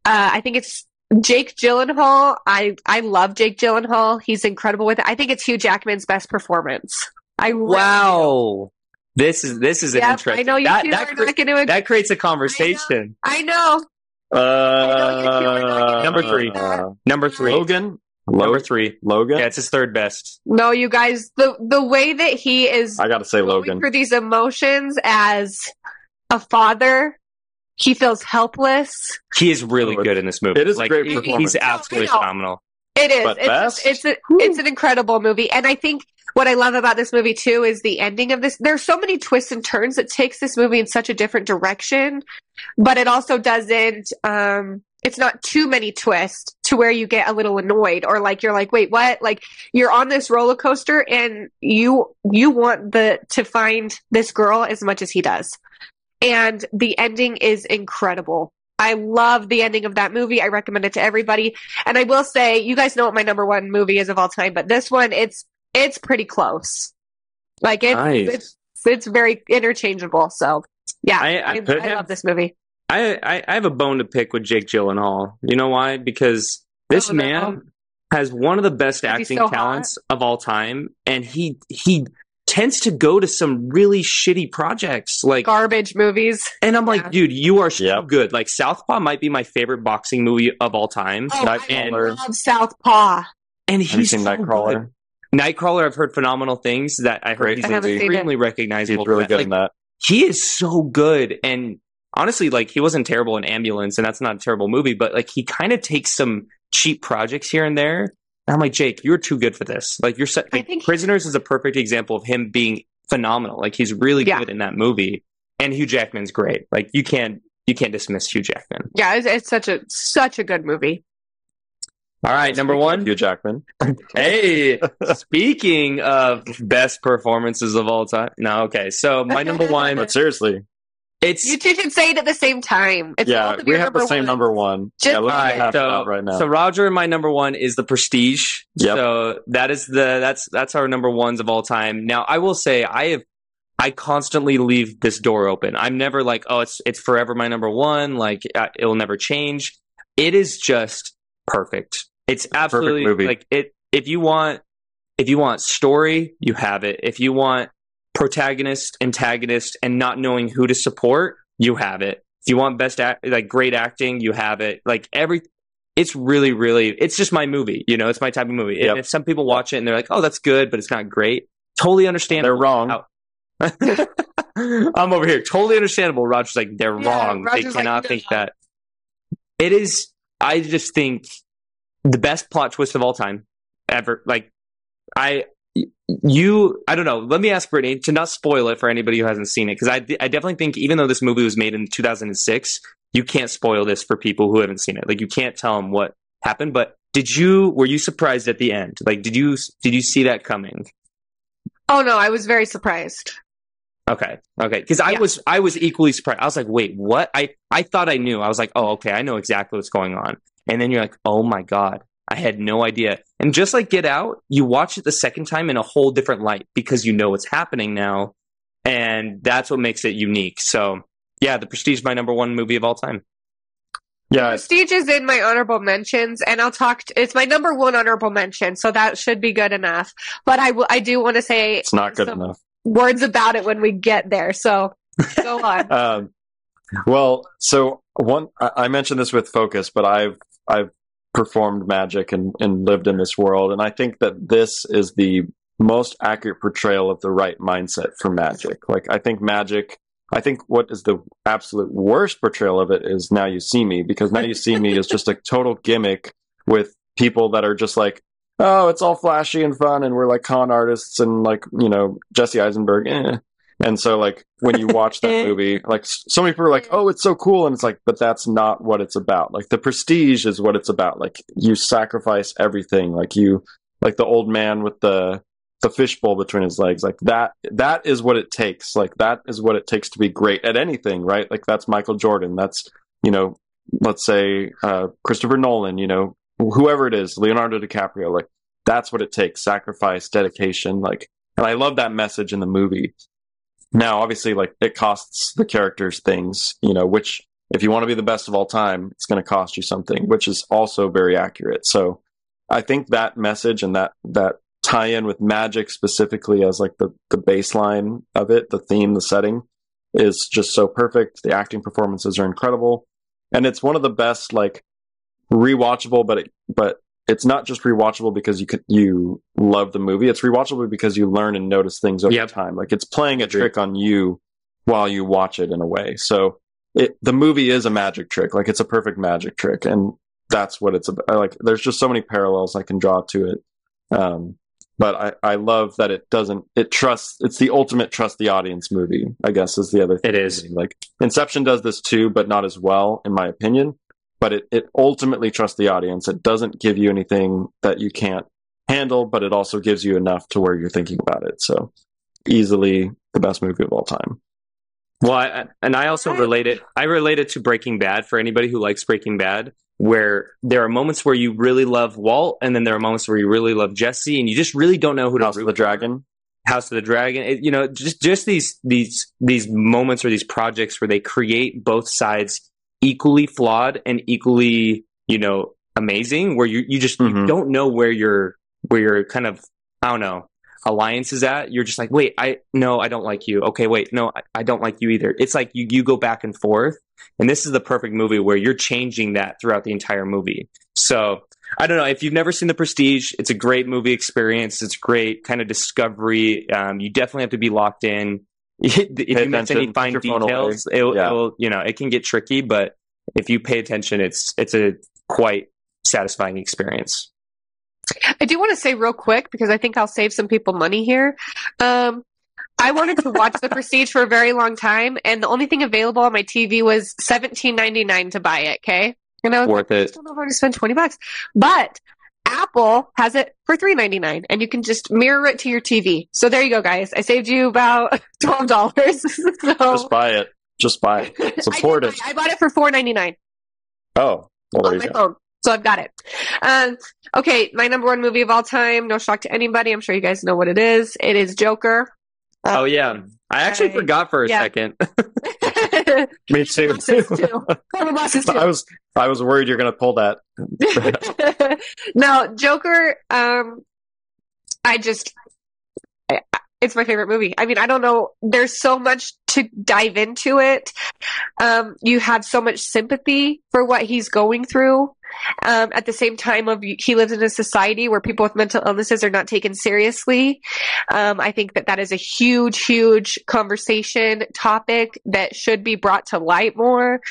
I think it's Jake Gyllenhaal. I love Jake Gyllenhaal. He's incredible with it. I think it's Hugh Jackman's best performance. Wow. This is an interesting. I know that creates a conversation. I know. Number three. Logan. Yeah, it's his third best. No, you guys, the way that he is, I gotta say, Logan, through these emotions as a father, he feels helpless. He is really good in this movie. It is like, a great performance. He's absolutely phenomenal. It is. It's an incredible movie, and I think what I love about this movie too is the ending of this. There's so many twists and turns that takes this movie in such a different direction, but it also doesn't. It's not too many twists to where you get a little annoyed or like you're like, wait, what? Like you're on this roller coaster and you want to find this girl as much as he does, and the ending is incredible. I love the ending of that movie. I recommend it to everybody, and I will say, you guys know what my number one movie is of all time, but this one, it's pretty close. Like nice. It's very interchangeable. So yeah, I love this movie. I have a bone to pick with Jake Gyllenhaal. You know why? Because this man has one of the best acting talents of all time, and he tends to go to some really shitty projects, like garbage movies. And I'm like, dude, you are so good. Like, Southpaw might be my favorite boxing movie of all time. Oh, I love Southpaw. And he's so Nightcrawler. Good. Nightcrawler, I've heard phenomenal things. That I heard he's extremely recognizable. He's really good in that. He is so good. And honestly, like, he wasn't terrible in Ambulance, and that's not a terrible movie, but like, he kind of takes some cheap projects here and there. And I'm like, Jake, you're too good for this. Like, you're Prisoners is a perfect example of him being phenomenal. Like, he's really good in that movie, and Hugh Jackman's great. Like, you can't dismiss Hugh Jackman. Yeah, it's such a good movie. All right, number one, Hugh Jackman. Hey, speaking of best performances of all time, so my number one, but seriously. You two should say it at the same time. We have the same number one. So Roger and my number one is The Prestige. Yep. So that is that's our number ones of all time. Now, I will say I constantly leave this door open. I'm never like, oh, it's forever my number one. Like, it'll never change. It is just perfect. It's absolutely perfect movie. Like it. If you want story, you have it. If you want protagonist, antagonist, and not knowing who to support, you have it. If you want great acting, you have it. Like, it's really, really, it's just my movie. You know, it's my type of movie. Yep. And if some people watch it and they're like, "Oh, that's good, but it's not great," totally understandable. They're wrong. I'm over here, totally understandable. Roger's like, they're wrong. Roger's they cannot think that. It is. I just think the best plot twist of all time ever. Like, I don't know. Let me ask Brittany to not spoil it for anybody who hasn't seen it, because I definitely think, even though this movie was made in 2006, you can't spoil this for people who haven't seen it. Like, you can't tell them what happened. But were you surprised at the end? Like, did you see that coming? Oh no, I was very surprised. Okay. Because I was equally surprised. I was like, wait, what? I thought I knew. I was like, oh, okay, I know exactly what's going on. And then you're like, oh my God, I had no idea. And just like Get Out, you watch it the second time in a whole different light because you know what's happening now. And that's what makes it unique. So yeah, The Prestige is my number one movie of all time. Yeah. The Prestige is in my honorable mentions, and I'll talk. It's my number one honorable mention, so that should be good enough. But I do want to say it's not good enough. Words about it when we get there. So go on. I mentioned this with Focus, but I've performed magic and lived in this world, and I think that this is the most accurate portrayal of the right mindset for magic. Like, I think what is the absolute worst portrayal of it is Now You See Me, because Now You See Me is just a total gimmick with people that are just like, oh, it's all flashy and fun, and we're like con artists, and like, you know, Jesse Eisenberg. Eh. And so, like, when you watch that movie, like, so many people are like, oh, it's so cool. And it's like, but that's not what it's about. Like, The Prestige is what it's about. Like, you sacrifice everything. Like, you, like the old man with the fishbowl between his legs. Like, that is what it takes. Like, that is what it takes to be great at anything, right? Like, that's Michael Jordan. That's, you know, let's say Christopher Nolan, you know, whoever it is, Leonardo DiCaprio. Like, that's what it takes. Sacrifice, dedication. Like, and I love that message in the movie. Now, obviously, like, it costs the characters things, you know, which, if you want to be the best of all time, it's going to cost you something, which is also very accurate. So I think that message and that tie in with magic specifically as like the baseline of it, the theme, the setting, is just so perfect. The acting performances are incredible. And it's one of the best, like, rewatchable, but it's not just rewatchable because you love the movie. It's rewatchable because you learn and notice things over time. Like, it's playing a trick on you while you watch it in a way. So the movie is a magic trick. Like, it's a perfect magic trick, and that's what it's about. Like, there's just so many parallels I can draw to it. But I love that it's the ultimate trust the audience movie, I guess, is the other thing. It is. Like, Inception does this too, but not as well, in my opinion. But it ultimately trusts the audience. It doesn't give you anything that you can't handle, but it also gives you enough to where you're thinking about it. So, easily the best movie of all time. Well, I also relate it. I relate it to Breaking Bad, for anybody who likes Breaking Bad, where there are moments where you really love Walt, and then there are moments where you really love Jesse, and you just really don't know who to root for. House of the Dragon. It, you know, just these moments or these projects where they create both sides equally flawed and equally, you know, amazing, where you just you don't know where you're kind of, I don't know. alliance is at, you're just like, wait, I don't like you. Okay, wait, no, I don't like you either. It's like you go back and forth. And this is the perfect movie where you're changing that throughout the entire movie. So I don't know. If you've never seen The Prestige, it's a great movie experience. It's great kind of discovery. You definitely have to be locked in. If you miss any fine details, it can get tricky. But if you pay attention, it's a quite satisfying experience. I do want to say real quick, because I think I'll save some people money here. I wanted to watch The Prestige for a very long time, and the only thing available on my TV was $17.99 to buy it. Okay, and I was worth like, it. I don't know if I already spent $20, but Apple has it for $3.99, and you can just mirror it to your TV. So there you go, guys. I saved you about $12. So Just buy it. Support it. I bought it for $4.99. Oh, well, on my phone. So I've got it. Okay, my number one movie of all time. No shock to anybody. I'm sure you guys know what it is. It is Joker. Oh, yeah. I actually forgot for a second. Me too. I was worried you're going to pull that. No, Joker, it's my favorite movie. I mean, I don't know. There's so much to dive into it. You have so much sympathy for what he's going through. At the same time, he lives in a society where people with mental illnesses are not taken seriously. I think that is a huge, huge conversation topic that should be brought to light more.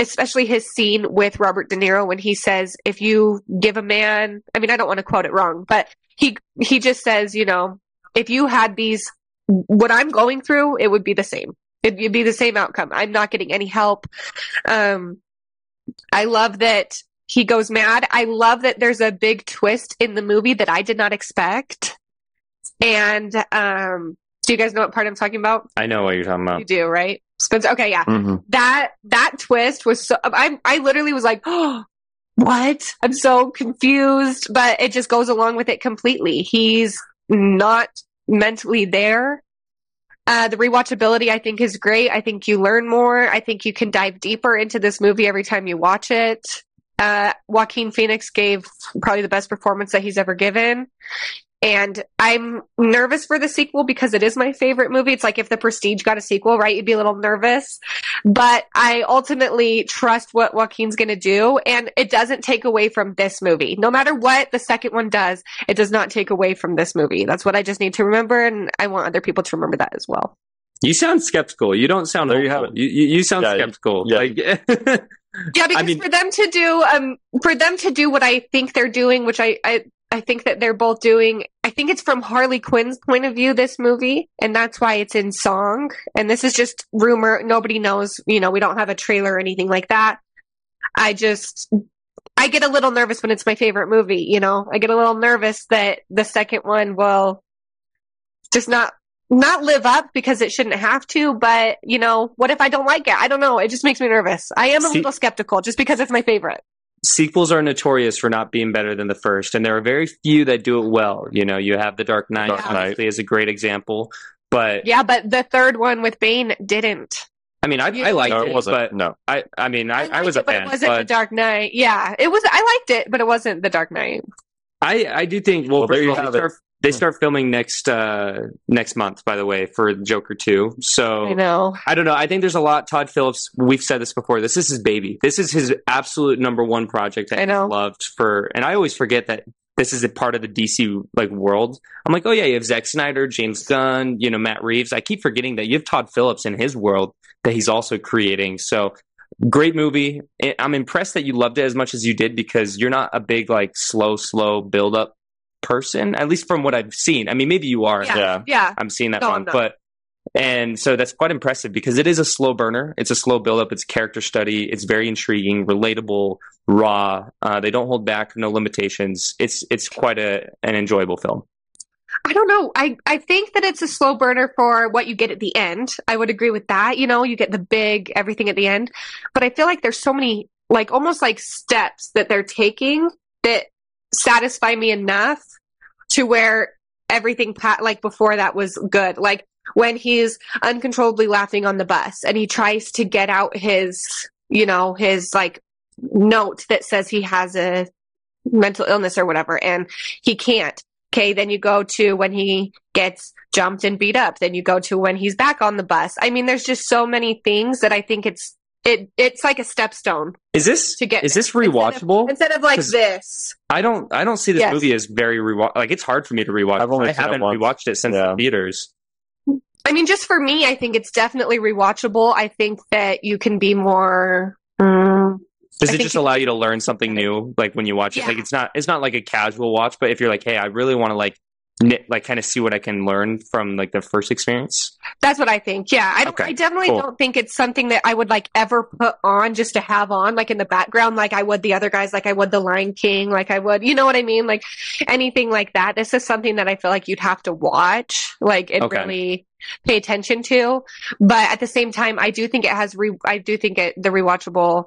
Especially his scene with Robert De Niro when he says, if you give a man, I mean, I don't want to quote it wrong, but he just says, you know, if you had these, what I'm going through, it would be the same. It would be the same outcome. I'm not getting any help. I love that he goes mad. I love that there's a big twist in the movie that I did not expect. And do you guys know what part I'm talking about? I know what you're talking about. You do, right? Spencer? Okay, yeah. Mm-hmm. That twist was so... I literally was like, oh, what? I'm so confused. But it just goes along with it completely. He's not mentally there. The rewatchability, I think, is great. I think you learn more. I think you can dive deeper into this movie every time you watch it. Joaquin Phoenix gave probably the best performance that he's ever given. And I'm nervous for the sequel because it is my favorite movie. It's like if The Prestige got a sequel, right? You'd be a little nervous. But I ultimately trust what Joaquin's going to do. And it doesn't take away from this movie. No matter what the second one does, it does not take away from this movie. That's what I just need to remember. And I want other people to remember that as well. You sound skeptical. You don't sound... You sound skeptical. Yeah. Like... Yeah, because for them to do what I think they're doing, which I think that they're both doing, I think it's from Harley Quinn's point of view, this movie, and that's why it's in song. And this is just rumor. Nobody knows, you know, we don't have a trailer or anything like that. I get a little nervous when it's my favorite movie, you know. I get a little nervous that the second one will just not live up because it shouldn't have to, but you know, what if I don't like it? I don't know. It just makes me nervous. I am a little skeptical just because it's my favorite. Sequels are notorious for not being better than the first, and there are very few that do it well. You know, you have The Dark Knight, obviously, is a great example, but... Yeah, but the third one with Bane didn't. I mean, I liked it, but no. I mean, I was a fan. But it wasn't The Dark Knight. Yeah, it was. I liked it, but it wasn't The Dark Knight. I do think... Well, there you have it. They start filming next month, by the way, for Joker 2. So I know. I don't know. I think there's a lot. Todd Phillips, we've said this before. This is his baby. This is his absolute number one project that he's loved for. And I always forget that this is a part of the DC like world. I'm like, oh yeah, you have Zack Snyder, James Gunn, you know, Matt Reeves. I keep forgetting that you have Todd Phillips in his world that he's also creating. So great movie. I'm impressed that you loved it as much as you did, because you're not a big like slow build up person, at least from what I've seen. I mean, maybe you are. Yeah. I'm seeing that one. And so that's quite impressive, because it is a slow burner. It's a slow build-up. It's character study. It's very intriguing, relatable, raw. They don't hold back, no limitations. It's quite an enjoyable film. I don't know. I think that it's a slow burner for what you get at the end. I would agree with that. You know, you get the big everything at the end. But I feel like there's so many, like almost like steps that they're taking that satisfy me enough to where everything like before that was good. Like when he's uncontrollably laughing on the bus and he tries to get out his, you know, his like note that says he has a mental illness or whatever, and he can't. Okay, then you go to when he gets jumped and beat up. Then you go to when he's back on the bus. I mean, there's just so many things that I think it's like a stepstone. Is this rewatchable? Instead of like this. I don't see this movie as very rewatchable. Like, it's hard for me to rewatch. I haven't rewatched it since the theaters. I mean, just for me, I think it's definitely rewatchable. I think that you can be more. Does it just allow you to learn something new, like when you watch it? Like, it's not like a casual watch, but if you're like, hey, I really want to like kind of see what I can learn from like the first experience. That's what I think. Yeah, I definitely don't think it's something that I would like ever put on just to have on, like in the background, like I would The Other Guys, like I would The Lion King, like I would, you know what I mean, like anything like that. This is something that I feel like you'd have to watch, like it really pay attention to. But at the same time, I do think it has. I do think the rewatchable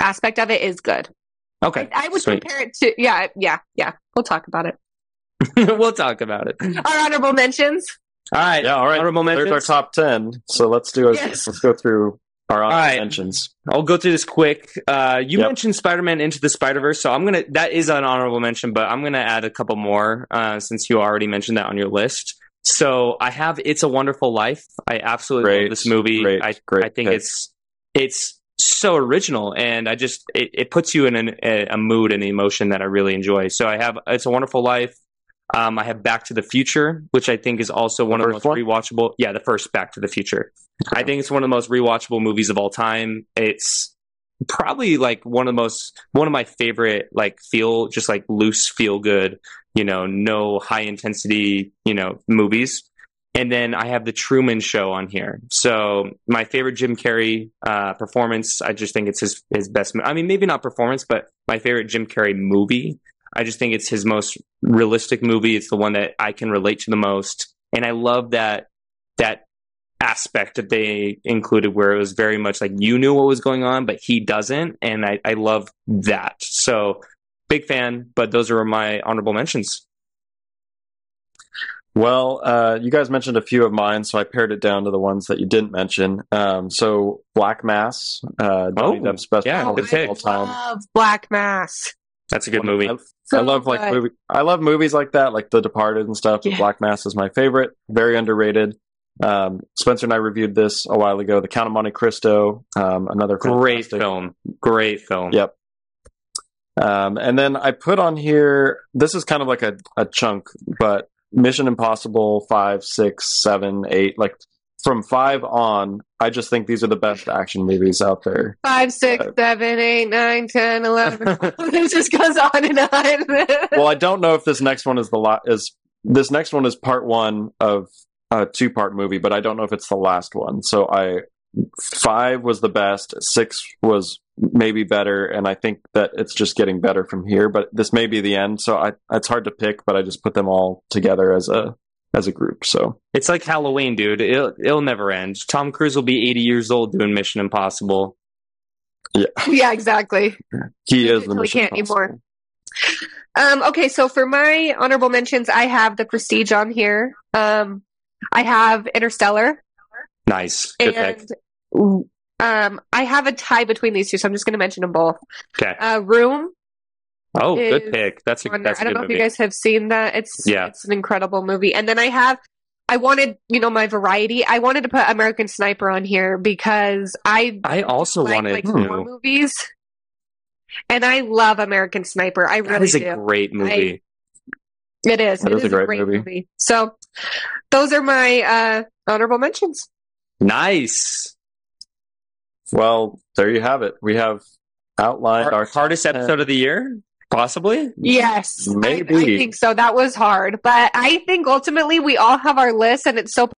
aspect of it is good. Okay, I would compare it to yeah. We'll talk about it. We'll talk about it. Our honorable mentions. All right. Yeah, all right. Honorable mentions. There's our top 10. So let's do let's go through our honorable mentions. I'll go through this quick. You mentioned Spider-Man Into the Spider-Verse, so that is an honorable mention, but I'm gonna add a couple more since you already mentioned that on your list. So I have It's a Wonderful Life. I absolutely love this movie. I think it's so original, and I just it puts you in a mood and emotion that I really enjoy. So I have It's a Wonderful Life. I have Back to the Future, which I think is also one of the most rewatchable. Yeah, the first Back to the Future. Okay. I think it's one of the most rewatchable movies of all time. It's probably like one of my favorite, like loose feel good, no high intensity, movies. And then I have The Truman Show on here. So my favorite Jim Carrey performance. I just think it's his best. I mean, maybe not performance, but my favorite Jim Carrey movie. I just think it's his most realistic movie. It's the one that I can relate to the most. And I love that aspect that they included, where it was very much like you knew what was going on, but he doesn't. And I love that. So big fan, but those are my honorable mentions. Well, you guys mentioned a few of mine, so I pared it down to the ones that you didn't mention. So Black Mass. Johnny Depp's best performance of all time. I love Black Mass. That's a good movie. I love I love movies like that, like The Departed and stuff. Yeah. Black Mass is my favorite. Very underrated. Spencer and I reviewed this a while ago. The Count of Monte Cristo. Another great film. Great film. Yep. And then I put on here. This is kind of like a chunk, but Mission Impossible 5, 6, 7, 8, like. From 5 on, I just think these are the best action movies out there. 5, 6, 7, 8, 9, 10, 11. It just goes on and on. Well, I don't know if this next one is this next one is part one of a 2-part movie, but I don't know if it's the last one. So 5 was the best, 6 was maybe better, and I think that it's just getting better from here. But this may be the end, so it's hard to pick. But I just put them all together as a group. So it's like Halloween, dude. It'll never end. Tom Cruise will be 80 years old doing Mission Impossible. Yeah, exactly. He is the Mission Impossible. Okay, so for my honorable mentions, I have The Prestige on here. I have Interstellar. Nice. Good pick. I have a tie between these two, so I'm just going to mention them both. Okay. Room. Oh, good pick. That's a good movie. I don't know if you guys have seen that. It's an incredible movie. And then I wanted, my variety. I wanted to put American Sniper on here because I also wanted war movies. And I love American Sniper. I really do. That is a great movie. It is. That is a great movie. So those are my honorable mentions. Nice. Well, there you have it. We have outlined our hardest episode of the year. Possibly? Yes. Maybe. I think so. That was hard. But I think ultimately we all have our list, and it's so...